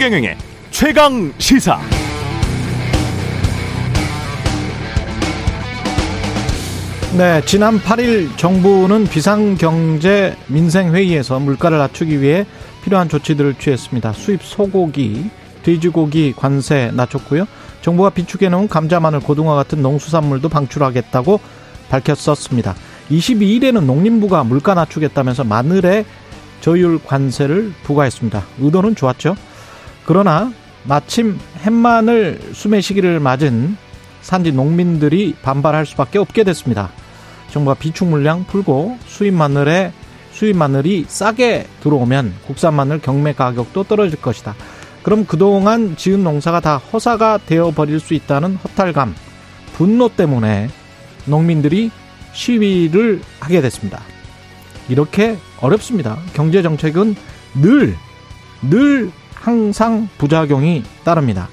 최경영의 최강 시사. 네, 지난 8일 정부는 비상경제 민생회의에서 물가를 낮추기 위해 필요한 조치들을 취했습니다. 수입 소고기, 돼지고기 관세 낮췄고요. 정부가 비축해놓은 감자, 마늘, 고등어 같은 농수산물도 방출하겠다고 밝혔었습니다. 22일에는 농림부가 물가 낮추겠다면서 마늘에 저율 관세를 부과했습니다. 의도는 좋았죠. 그러나 마침 햇마늘 수매 시기를 맞은 산지 농민들이 반발할 수밖에 없게 됐습니다. 정부가 비축 물량 풀고 수입 마늘이 싸게 들어오면 국산 마늘 경매 가격도 떨어질 것이다. 그럼 그동안 지은 농사가 다 허사가 되어버릴 수 있다는 허탈감, 분노 때문에 농민들이 시위를 하게 됐습니다. 이렇게 어렵습니다. 경제정책은 늘 항상 부작용이 따릅니다.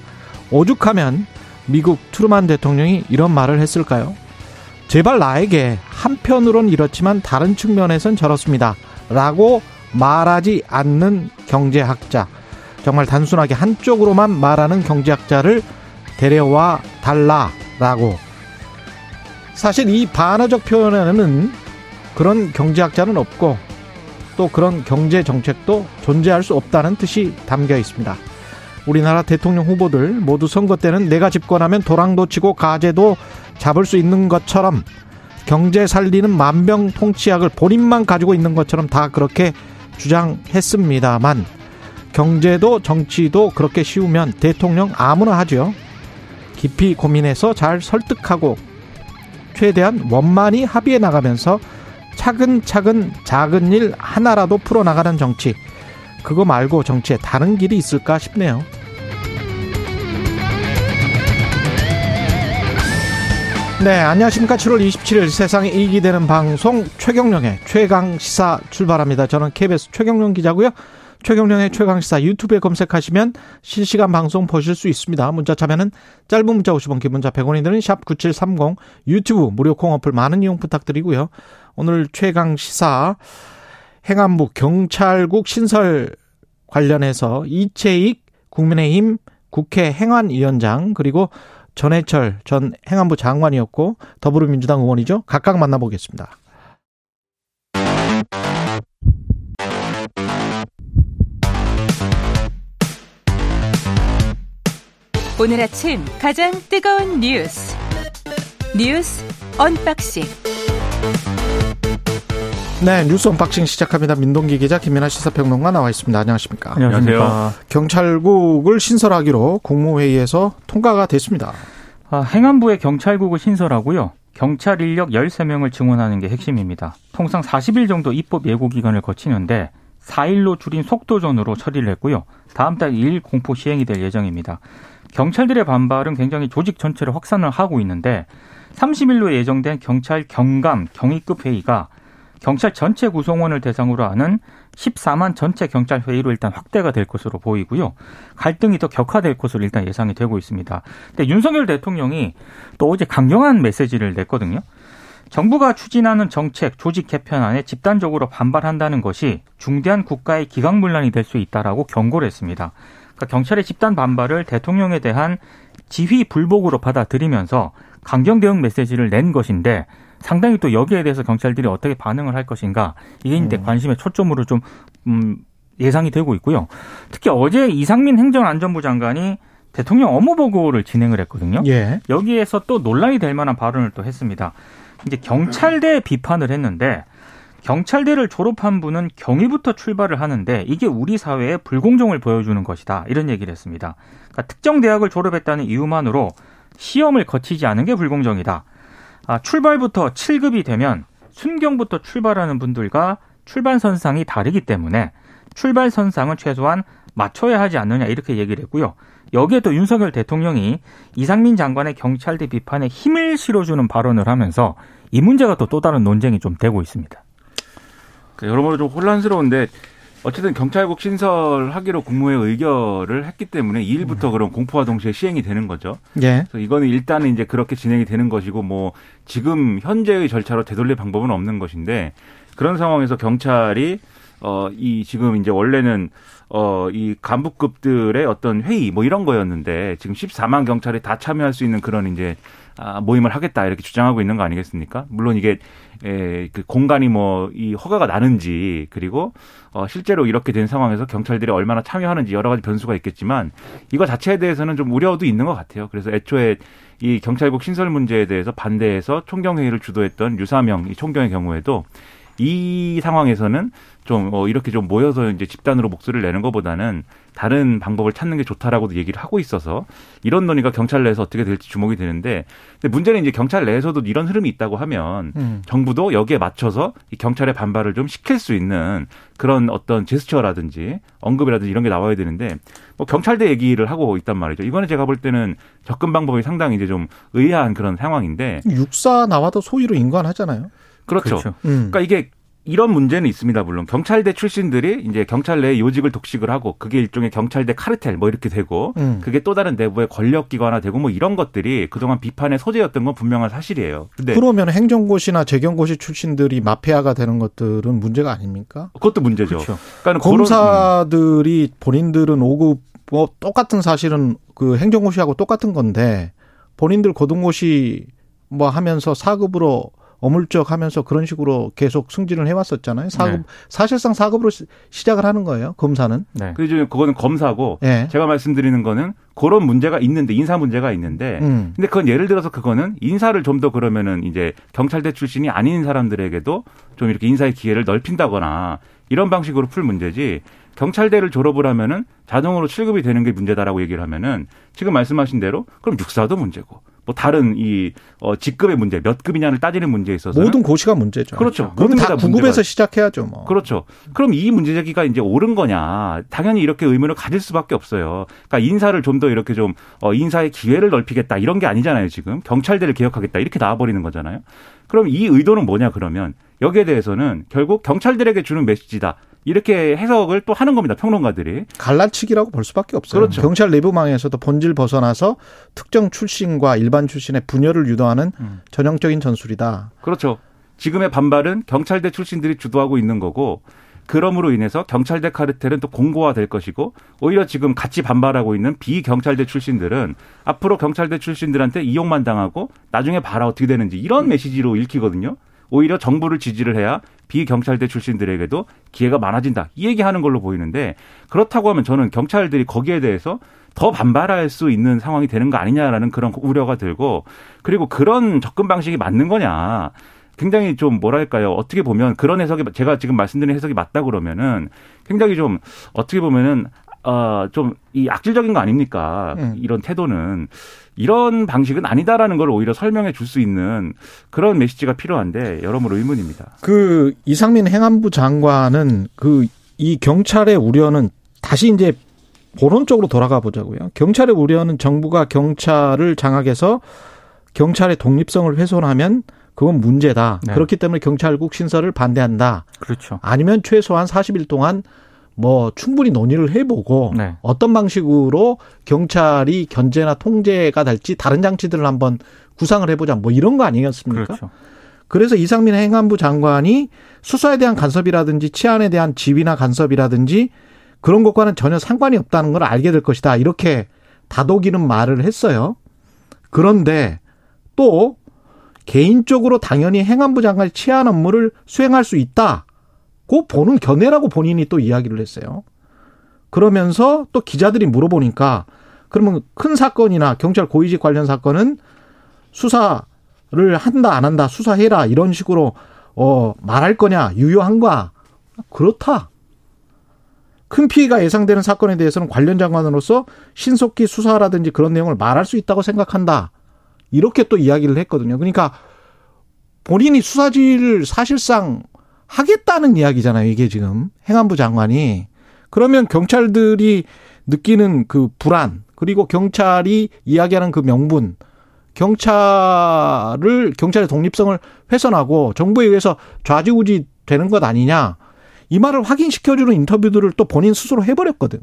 오죽하면 미국 트루먼 대통령이 이런 말을 했을까요? 제발 나에게 한편으론 이렇지만 다른 측면에선 저렇습니다 라고 말하지 않는 경제학자, 정말 단순하게 한쪽으로만 말하는 경제학자를 데려와 달라라고. 사실 이 반어적 표현에는 그런 경제학자는 없고 또 그런 경제정책도 존재할 수 없다는 뜻이 담겨 있습니다. 우리나라 대통령 후보들 모두 선거 때는 내가 집권하면 도랑도 치고 가재도 잡을 수 있는 것처럼, 경제 살리는 만병통치약을 본인만 가지고 있는 것처럼 다 그렇게 주장했습니다만, 경제도 정치도 그렇게 쉬우면 대통령 아무나 하죠. 깊이 고민해서 잘 설득하고 최대한 원만히 합의해 나가면서 차근차근 작은 일 하나라도 풀어나가는 정치, 그거 말고 정치에 다른 길이 있을까 싶네요. 네, 안녕하십니까. 7월 27일 세상에 이익이 되는 방송 최경령의 최강시사 출발합니다. 저는 KBS 최경령 기자고요. 최경령의 최강시사 유튜브에 검색하시면 실시간 방송 보실 수 있습니다. 문자 참여는 짧은 문자 50원, 긴 문자 100원이 드는 샵9730, 유튜브 무료 콩 어플 많은 이용 부탁드리고요. 오늘 최강시사, 행안부 경찰국 신설 관련해서 이채익 국민의힘 국회 행안위원장, 그리고 전해철 전 행안부 장관이었고 더불어민주당 의원이죠. 각각 만나보겠습니다. 오늘 아침 가장 뜨거운 뉴스 언박싱. 네, 뉴스 언박싱 시작합니다. 민동기 기자, 김민아 시사평론가 나와 있습니다. 안녕하십니까? 안녕하세요. 경찰국을 신설하기로 국무회의에서 통과가 됐습니다. 행안부에 경찰국을 신설하고요. 경찰 인력 13명을 증원하는 게 핵심입니다. 통상 40일 정도 입법 예고 기간을 거치는데 4일로 줄인 속도전으로 처리를 했고요. 다음 달 2일 공포 시행이 될 예정입니다. 경찰들의 반발은 굉장히 조직 전체를 확산을 하고 있는데 30일로 예정된 경찰 경감 경위급 회의가 경찰 전체 구성원을 대상으로 하는 14만 전체 경찰 회의로 일단 확대가 될 것으로 보이고요. 갈등이 더 격화될 것으로 일단 예상이 되고 있습니다. 근데 윤석열 대통령이 또 어제 강경한 메시지를 냈거든요. 정부가 추진하는 정책, 조직 개편안에 집단적으로 반발한다는 것이 중대한 국가의 기강문란이 될 수 있다라고 경고를 했습니다. 그러니까 경찰의 집단 반발을 대통령에 대한 지휘 불복으로 받아들이면서 강경 대응 메시지를 낸 것인데, 상당히 또 여기에 대해서 경찰들이 어떻게 반응을 할 것인가, 이게 이제 관심의 초점으로 좀 예상이 되고 있고요. 특히 어제 이상민 행정안전부 장관이 대통령 업무보고를 진행을 했거든요. 예. 여기에서 또 논란이 될 만한 발언을 또 했습니다. 이제 경찰대 비판을 했는데, 경찰대를 졸업한 분은 경위부터 출발을 하는데 이게 우리 사회의 불공정을 보여주는 것이다, 이런 얘기를 했습니다. 그러니까 특정 대학을 졸업했다는 이유만으로 시험을 거치지 않은 게 불공정이다. 출발부터 7급이 되면 순경부터 출발하는 분들과 출발선상이 다르기 때문에 출발선상은 최소한 맞춰야 하지 않느냐, 이렇게 얘기를 했고요. 여기에 또 윤석열 대통령이 이상민 장관의 경찰대 비판에 힘을 실어주는 발언을 하면서 이 문제가 또 다른 논쟁이 좀 되고 있습니다. 여러모로 좀 혼란스러운데, 어쨌든 경찰국 신설하기로 국무회의 의결을 했기 때문에 2일부터 그럼 공포와 동시에 시행이 되는 거죠. 예. 그래서 이거는 일단은 이제 그렇게 진행이 되는 것이고, 뭐 지금 현재의 절차로 되돌릴 방법은 없는 것인데, 그런 상황에서 경찰이 이 지금 이제 원래는 이 간부급들의 어떤 회의 뭐 이런 거였는데 지금 14만 경찰이 다 참여할 수 있는 그런 이제 모임을 하겠다 이렇게 주장하고 있는 거 아니겠습니까? 물론 이게 그 공간이 뭐 이 허가가 나는지 그리고 실제로 이렇게 된 상황에서 경찰들이 얼마나 참여하는지 여러 가지 변수가 있겠지만 이거 자체에 대해서는 좀 우려도 있는 것 같아요. 그래서 애초에 이 경찰국 신설 문제에 대해서 반대해서 총경회의를 주도했던 유사명 총경의 경우에도 이 상황에서는 좀 이렇게 좀 모여서 이제 집단으로 목소리를 내는 것보다는 다른 방법을 찾는 게 좋다라고도 얘기를 하고 있어서 이런 논의가 경찰 내에서 어떻게 될지 주목이 되는데, 근데 문제는 이제 경찰 내에서도 이런 흐름이 있다고 하면 정부도 여기에 맞춰서 이 경찰의 반발을 좀 시킬 수 있는 그런 어떤 제스처라든지 언급이라든지 이런 게 나와야 되는데 뭐 경찰대 얘기를 하고 있단 말이죠. 이거는 제가 볼 때는 접근 방법이 상당히 이제 좀 의아한 그런 상황인데 육사 나와도 소위로 인관하잖아요. 그렇죠. 그러니까 이게 이런 문제는 있습니다. 물론 경찰대 출신들이 이제 경찰 내 요직을 독식을 하고 그게 일종의 경찰대 카르텔 뭐 이렇게 되고 그게 또 다른 내부의 권력기관화 되고 뭐 이런 것들이 그동안 비판의 소재였던 건 분명한 사실이에요. 근데 그러면 행정고시나 재경고시 출신들이 마피아가 되는 것들은 문제가 아닙니까? 그것도 문제죠. 그렇죠. 그러니까 검사들이 본인들은 5급 뭐 똑같은 사실은 그 행정고시하고 똑같은 건데 본인들 고등고시 뭐 하면서 4급으로 어물쩍 하면서 그런 식으로 계속 승진을 해왔었잖아요. 4급, 네. 사실상 4급으로 시작을 하는 거예요, 검사는. 네. 그래서 그거는 검사고, 네. 제가 말씀드리는 거는 그런 문제가 있는데, 인사 문제가 있는데, 근데 그건 예를 들어서 그거는 인사를 좀 더 그러면은 이제 경찰대 출신이 아닌 사람들에게도 좀 이렇게 인사의 기회를 넓힌다거나 이런 방식으로 풀 문제지, 경찰대를 졸업을 하면은 자동으로 7급이 되는 게 문제다라고 얘기를 하면은 지금 말씀하신 대로 그럼 육사도 문제고, 뭐 다른 이 직급의 문제, 몇 급이냐를 따지는 문제에 있어서 모든 고시가 문제죠. 그렇죠. 그럼 다 9급에서 시작해야죠. 뭐. 그렇죠. 그럼 이 문제 제기가 이제 옳은 거냐? 당연히 이렇게 의문을 가질 수밖에 없어요. 그러니까 인사를 좀 더 이렇게 좀 인사의 기회를 넓히겠다 이런 게 아니잖아요. 지금 경찰대를 개혁하겠다 이렇게 나와버리는 거잖아요. 그럼 이 의도는 뭐냐? 그러면 여기에 대해서는 결국 경찰들에게 주는 메시지다. 이렇게 해석을 또 하는 겁니다. 평론가들이. 갈라치기라고 볼 수밖에 없어요. 그렇죠. 경찰 내부망에서도 본질 벗어나서 특정 출신과 일반 출신의 분열을 유도하는 전형적인 전술이다. 그렇죠. 지금의 반발은 경찰대 출신들이 주도하고 있는 거고 그럼으로 인해서 경찰대 카르텔은 또 공고화될 것이고 오히려 지금 같이 반발하고 있는 비경찰대 출신들은 앞으로 경찰대 출신들한테 이용만 당하고 나중에 봐라 어떻게 되는지 이런 메시지로 읽히거든요. 오히려 정부를 지지를 해야 비경찰대 출신들에게도 기회가 많아진다. 이 얘기하는 걸로 보이는데 그렇다고 하면 저는 경찰들이 거기에 대해서 더 반발할 수 있는 상황이 되는 거 아니냐라는 그런 우려가 들고 그리고 그런 접근 방식이 맞는 거냐. 굉장히 좀 뭐랄까요. 어떻게 보면 그런 해석이 제가 지금 말씀드린 해석이 맞다 그러면은 굉장히 좀 어떻게 보면은 좀 이 악질적인 거 아닙니까? 이런 태도는. 이런 방식은 아니다라는 걸 오히려 설명해 줄 수 있는 그런 메시지가 필요한데 여러모로 의문입니다. 그 이상민 행안부 장관은 그 이 경찰의 우려는 다시 이제 본론적으로 돌아가 보자고요. 경찰의 우려는 정부가 경찰을 장악해서 경찰의 독립성을 훼손하면 그건 문제다. 네. 그렇기 때문에 경찰국 신설을 반대한다. 그렇죠. 아니면 최소한 40일 동안 뭐 충분히 논의를 해보고 네. 어떤 방식으로 경찰이 견제나 통제가 될지 다른 장치들을 한번 구상을 해보자 뭐 이런 거 아니겠습니까? 그렇죠. 그래서 이상민 행안부 장관이 수사에 대한 간섭이라든지 치안에 대한 지휘나 간섭이라든지 그런 것과는 전혀 상관이 없다는 걸 알게 될 것이다. 이렇게 다독이는 말을 했어요. 그런데 또 개인적으로 당연히 행안부 장관이 치안 업무를 수행할 수 있다. 고 보는 견해라고 본인이 또 이야기를 했어요. 그러면서 또 기자들이 물어보니까 그러면 큰 사건이나 경찰 고위직 관련 사건은 수사를 한다 안 한다 수사해라 이런 식으로 말할 거냐 유효한가 그렇다. 큰 피해가 예상되는 사건에 대해서는 관련 장관으로서 신속히 수사라든지 그런 내용을 말할 수 있다고 생각한다. 이렇게 또 이야기를 했거든요. 그러니까 본인이 수사지휘를 사실상 하겠다는 이야기잖아요. 이게 지금 행안부 장관이. 그러면 경찰들이 느끼는 그 불안 그리고 경찰이 이야기하는 그 명분 경찰의 독립성을 훼손하고 정부에 의해서 좌지우지 되는 것 아니냐. 이 말을 확인시켜주는 인터뷰들을 또 본인 스스로 해버렸거든.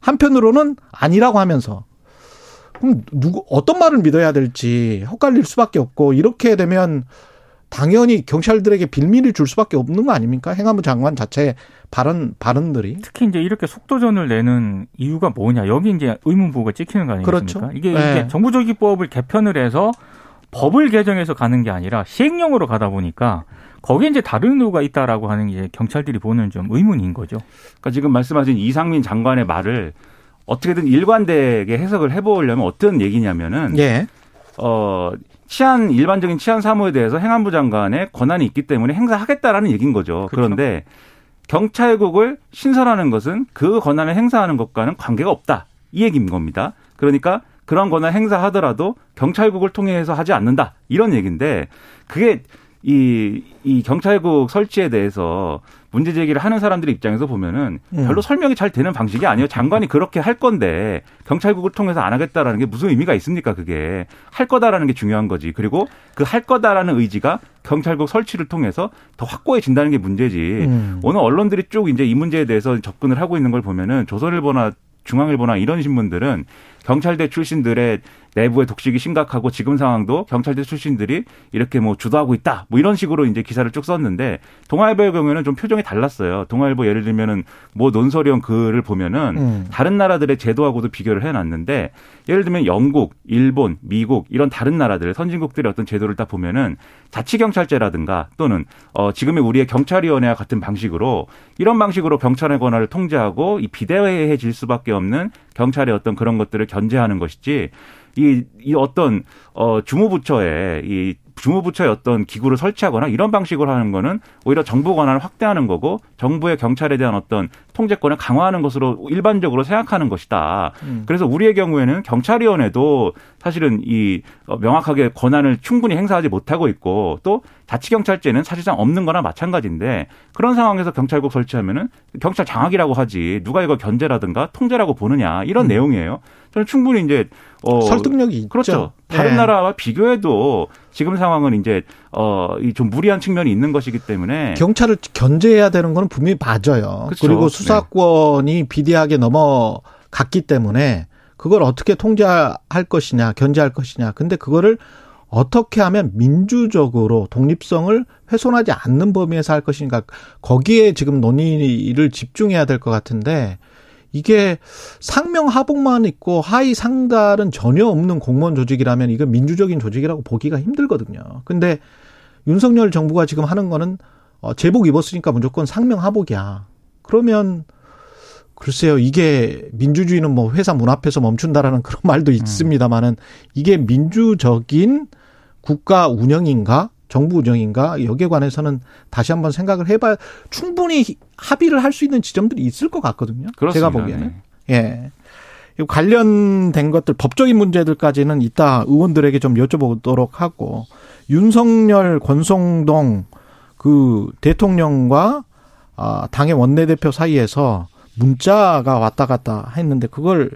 한편으로는 아니라고 하면서. 그럼 어떤 말을 믿어야 될지 헷갈릴 수밖에 없고 이렇게 되면 당연히 경찰들에게 빌미를 줄 수밖에 없는 거 아닙니까? 행안부 장관 자체의 발언들이. 특히 이제 이렇게 속도전을 내는 이유가 뭐냐. 여기 이제 의문부호가 찍히는 거 아니겠습니까? 그렇죠. 이게 네. 정부조직법을 개편을 해서 법을 개정해서 가는 게 아니라 시행령으로 가다 보니까 거기에 이제 다른 의도가 있다라고 하는 게 경찰들이 보는 좀 의문인 거죠. 그러니까 지금 말씀하신 이상민 장관의 말을 어떻게든 일관되게 해석을 해보려면 어떤 얘기냐면은. 예. 일반적인 치안 사무에 대해서 행안부 장관의 권한이 있기 때문에 행사하겠다라는 얘기인 거죠. 그렇죠. 그런데 경찰국을 신설하는 것은 그 권한을 행사하는 것과는 관계가 없다. 이 얘기인 겁니다. 그러니까 그런 권한 행사하더라도 경찰국을 통해서 하지 않는다. 이런 얘기인데 그게 이 경찰국 설치에 대해서 문제 제기를 하는 사람들의 입장에서 보면은 별로 설명이 잘 되는 방식이 아니에요. 장관이 그렇게 할 건데 경찰국을 통해서 안 하겠다라는 게 무슨 의미가 있습니까? 그게 할 거다라는 게 중요한 거지. 그리고 그 할 거다라는 의지가 경찰국 설치를 통해서 더 확고해진다는 게 문제지. 오늘 언론들이 쭉 이제 이 문제에 대해서 접근을 하고 있는 걸 보면은 조선일보나 중앙일보나 이런 신문들은 경찰대 출신들의 내부의 독식이 심각하고 지금 상황도 경찰대 출신들이 이렇게 뭐 주도하고 있다. 뭐 이런 식으로 이제 기사를 쭉 썼는데 동아일보의 경우에는 좀 표정이 달랐어요. 동아일보 예를 들면은 뭐 논설위원 글을 보면은 다른 나라들의 제도하고도 비교를 해놨는데 예를 들면 영국, 일본, 미국 이런 다른 나라들 선진국들의 어떤 제도를 딱 보면은 자치경찰제라든가 또는 지금의 우리의 경찰위원회와 같은 방식으로 이런 방식으로 경찰의 권한을 통제하고 이 비대해질 수밖에 없는 경찰의 어떤 그런 것들을 견제하는 것이지 이 어떤 주무부처의 어떤 기구를 설치하거나 이런 방식으로 하는 거는 오히려 정부 권한을 확대하는 거고 정부의 경찰에 대한 어떤 통제권을 강화하는 것으로 일반적으로 생각하는 것이다. 그래서 우리의 경우에는 경찰위원회도 사실은 이 명확하게 권한을 충분히 행사하지 못하고 있고 또 자치경찰제는 사실상 없는 거나 마찬가지인데 그런 상황에서 경찰국 설치하면은 경찰 장악이라고 하지 누가 이걸 견제라든가 통제라고 보느냐 이런 내용이에요. 저는 충분히 이제 설득력이 그렇죠. 있죠. 다른 나라와 비교해도 지금 상황은 이제 좀 무리한 측면이 있는 것이기 때문에 경찰을 견제해야 되는 건 분명히 맞아요. 그렇죠. 그리고 수사권이 비대하게 넘어갔기 때문에 그걸 어떻게 통제할 것이냐, 견제할 것이냐. 근데 그거를 어떻게 하면 민주적으로 독립성을 훼손하지 않는 범위에서 할 것인가. 거기에 지금 논의를 집중해야 될 것 같은데 이게 상명하복만 있고 하위 상달은 전혀 없는 공무원 조직이라면 이건 민주적인 조직이라고 보기가 힘들거든요. 근데 윤석열 정부가 지금 하는 거는 제복 입었으니까 무조건 상명하복이야. 그러면 글쎄요. 이게 민주주의는 뭐 회사 문 앞에서 멈춘다라는 그런 말도 있습니다만은 이게 민주적인 국가 운영인가? 정부 운영인가 여기에 관해서는 다시 한번 생각을 해봐야 충분히 합의를 할 수 있는 지점들이 있을 것 같거든요. 그렇습니다. 제가 보기에는. 네. 예. 관련된 것들 법적인 문제들까지는 이따 의원들에게 좀 여쭤보도록 하고 윤석열, 권성동 그 대통령과 당의 원내대표 사이에서 문자가 왔다 갔다 했는데 그걸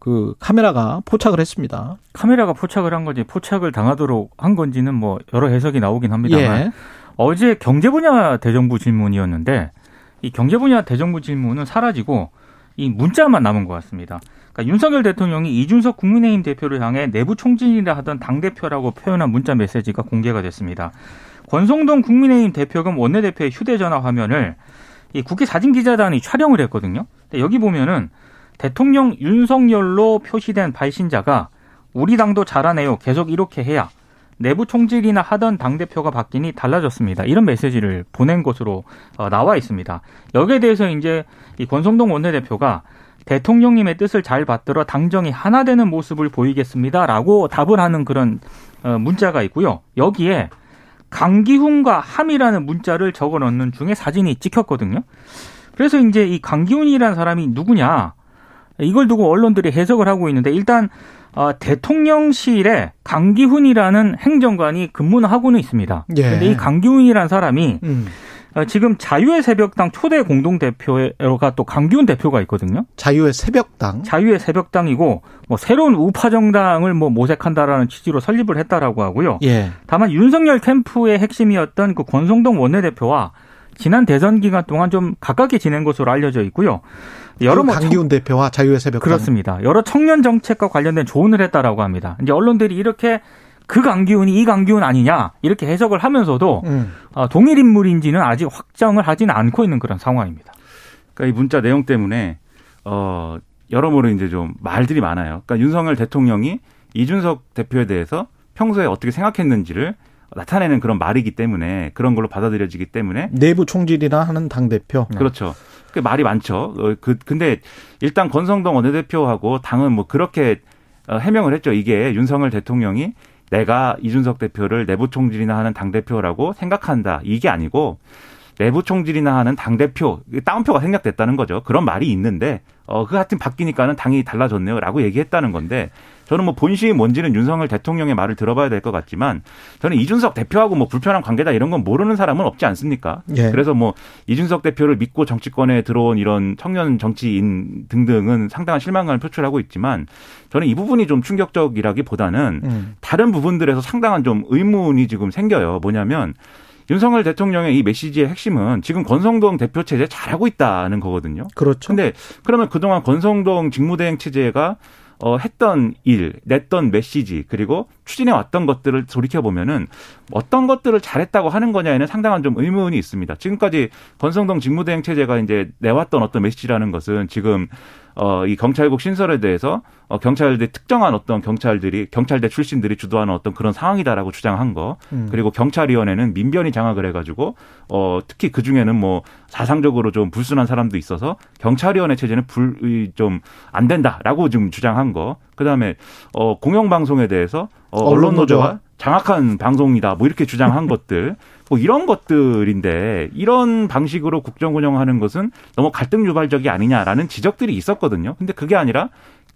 그 카메라가 포착을 했습니다. 카메라가 포착을 한 건지 포착을 당하도록 한 건지는 뭐 여러 해석이 나오긴 합니다만 예. 어제 경제 분야 대정부 질문이었는데 이 경제 분야 대정부 질문은 사라지고 이 문자만 남은 것 같습니다. 그러니까 윤석열 대통령이 이준석 국민의힘 대표를 향해 내부 총진이라 하던 당대표라고 표현한 문자 메시지가 공개가 됐습니다. 권성동 국민의힘 대표금 원내대표의 휴대전화 화면을 이 국회 사진기자단이 촬영을 했거든요. 근데 여기 보면은 대통령 윤석열로 표시된 발신자가 우리 당도 잘하네요. 계속 이렇게 해야 내부 총질이나 하던 당대표가 바뀌니 달라졌습니다. 이런 메시지를 보낸 것으로 나와 있습니다. 여기에 대해서 이제 이 권성동 원내대표가 대통령님의 뜻을 잘 받들어 당정이 하나 되는 모습을 보이겠습니다라고 답을 하는 그런 문자가 있고요. 여기에 강기훈과 함이라는 문자를 적어 넣는 중에 사진이 찍혔거든요. 그래서 이제 이 강기훈이라는 사람이 누구냐. 이걸 두고 언론들이 해석을 하고 있는데 일단 대통령실에 강기훈이라는 행정관이 근무하고는 있습니다. 그런데 이 강기훈이라는 사람이 지금 자유의 새벽당 초대 공동대표가 또 강기훈 대표가 있거든요. 자유의 새벽당. 자유의 새벽당이고 뭐 새로운 우파 정당을 뭐 모색한다라는 취지로 설립을 했다라고 하고요. 예. 다만 윤석열 캠프의 핵심이었던 그 권성동 원내대표와 지난 대선 기간 동안 좀 가깝게 지낸 것으로 알려져 있고요. 여러 강기훈 대표와 자유의 새벽당. 그렇습니다. 여러 청년 정책과 관련된 조언을 했다라고 합니다. 이제 언론들이 이렇게 그 강기훈이 이 강기훈 아니냐 이렇게 해석을 하면서도 동일 인물인지는 아직 확정을 하진 않고 있는 그런 상황입니다. 그러니까 이 문자 내용 때문에 여러모로 이제 좀 말들이 많아요. 그러니까 윤석열 대통령이 이준석 대표에 대해서 평소에 어떻게 생각했는지를 나타내는 그런 말이기 때문에 그런 걸로 받아들여지기 때문에 내부 총질이나 하는 당대표. 그렇죠. 그 말이 많죠. 근데 일단 권성동 원내대표하고 당은 뭐 그렇게 해명을 했죠. 이게 윤석열 대통령이 내가 이준석 대표를 내부 총질이나 하는 당대표라고 생각한다. 이게 아니고 내부 총질이나 하는 당대표, 따옴표가 생략됐다는 거죠. 그런 말이 있는데 그 하여튼 바뀌니까는 당이 달라졌네요 라고 얘기했다는 건데 저는 뭐 본심이 뭔지는 윤석열 대통령의 말을 들어봐야 될 것 같지만 저는 이준석 대표하고 뭐 불편한 관계다 이런 건 모르는 사람은 없지 않습니까? 예. 그래서 뭐 이준석 대표를 믿고 정치권에 들어온 이런 청년 정치인 등등은 상당한 실망감을 표출하고 있지만 저는 이 부분이 좀 충격적이라기보다는 다른 부분들에서 상당한 좀 의문이 지금 생겨요. 뭐냐면 윤석열 대통령의 이 메시지의 핵심은 지금 권성동 대표 체제 잘하고 있다는 거거든요. 그렇죠. 근데 그러면 그동안 권성동 직무대행 체제가 했던 일, 냈던 메시지, 그리고 추진해왔던 것들을 돌이켜보면은 어떤 것들을 잘했다고 하는 거냐에는 상당한 좀 의문이 있습니다. 지금까지 권성동 직무대행 체제가 이제 내왔던 어떤 메시지라는 것은 지금, 이 경찰국 신설에 대해서, 경찰들이 특정한 어떤 경찰대 출신들이 주도하는 어떤 그런 상황이다라고 주장한 거, 그리고 경찰위원회는 민변이 장악을 해가지고, 특히 그 중에는 뭐 사상적으로 좀 불순한 사람도 있어서 경찰위원회 체제는 좀 안 된다라고 지금 주장한 거. 그다음에 공영방송에 대해서 언론노조와 장악한 방송이다 뭐 이렇게 주장한 것들 뭐 이런 것들인데 이런 방식으로 국정운영하는 것은 너무 갈등 유발적이 아니냐라는 지적들이 있었거든요. 근데 그게 아니라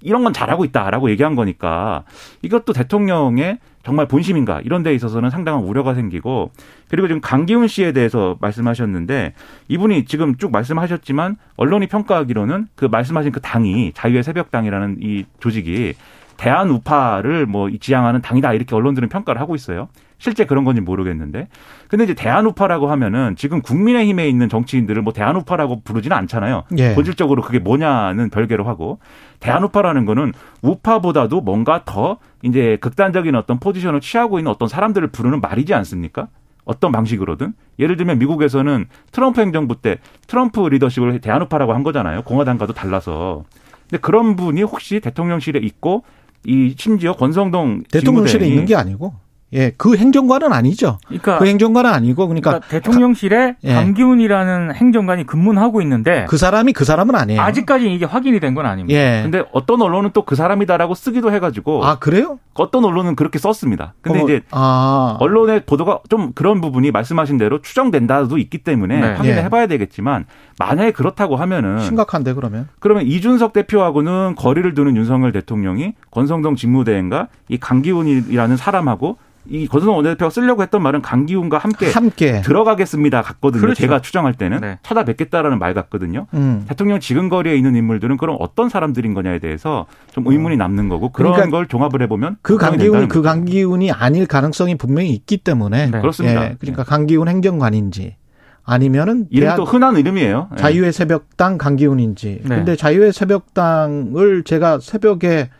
이런 건 잘하고 있다라고 얘기한 거니까 이것도 대통령의 정말 본심인가 이런 데 있어서는 상당한 우려가 생기고 그리고 지금 강기훈 씨에 대해서 말씀하셨는데 이분이 지금 쭉 말씀하셨지만 언론이 평가하기로는 그 말씀하신 그 당이 자유의 새벽당이라는 이 조직이 대한 우파를 뭐 지향하는 당이다 이렇게 언론들은 평가를 하고 있어요. 실제 그런 건지 모르겠는데. 근데 이제 대한 우파라고 하면은 지금 국민의힘에 있는 정치인들을 뭐 대한 우파라고 부르지는 않잖아요. 예. 본질적으로 그게 뭐냐는 별개로 하고 대한 우파라는 거는 우파보다도 뭔가 더 이제 극단적인 어떤 포지션을 취하고 있는 어떤 사람들을 부르는 말이지 않습니까? 어떤 방식으로든. 예를 들면 미국에서는 트럼프 행정부 때 트럼프 리더십을 대한 우파라고 한 거잖아요. 공화당과도 달라서. 근데 그런 분이 혹시 대통령실에 있고 이 심지어 권성동 대통령실에 있는 게 아니고 예, 그 행정관은 아니죠. 그러니까 그 행정관은 아니고 그러니까 대통령실에 강기훈이라는 행정관이 근무하고 있는데 그 사람은 아니에요. 아직까지 이게 확인이 된 건 아닙니다. 예. 근데 어떤 언론은 또 그 사람이다라고 쓰기도 해가지고 아 그래요? 어떤 언론은 그렇게 썼습니다. 근데 이제 언론의 보도가 좀 그런 부분이 말씀하신 대로 추정된다도 있기 때문에 확인을 해봐야 되겠지만 만약에 그렇다고 하면은 심각한데 그러면 이준석 대표하고는 거리를 두는 윤석열 대통령이 권성동 직무대행과 이 강기훈이라는 사람하고 이 권성동 원내대표가 쓰려고 했던 말은 강기훈과 함께 들어가겠습니다 같거든요. 그렇죠. 제가 추정할 때는 찾아뵙겠다라는 말 같거든요. 대통령 지금 거리에 있는 인물들은 그럼 어떤 사람들인 거냐에 대해서 좀 의문이 남는 거고 그런 걸 종합을 해보면 그 강기훈이 아닐 가능성이 분명히 있기 때문에 그렇습니다. 예, 그러니까 강기훈 행정관인지 아니면은 이름도 흔한 이름이에요. 예. 자유의 새벽당 강기훈인지. 근데 자유의 새벽당을 제가 새벽에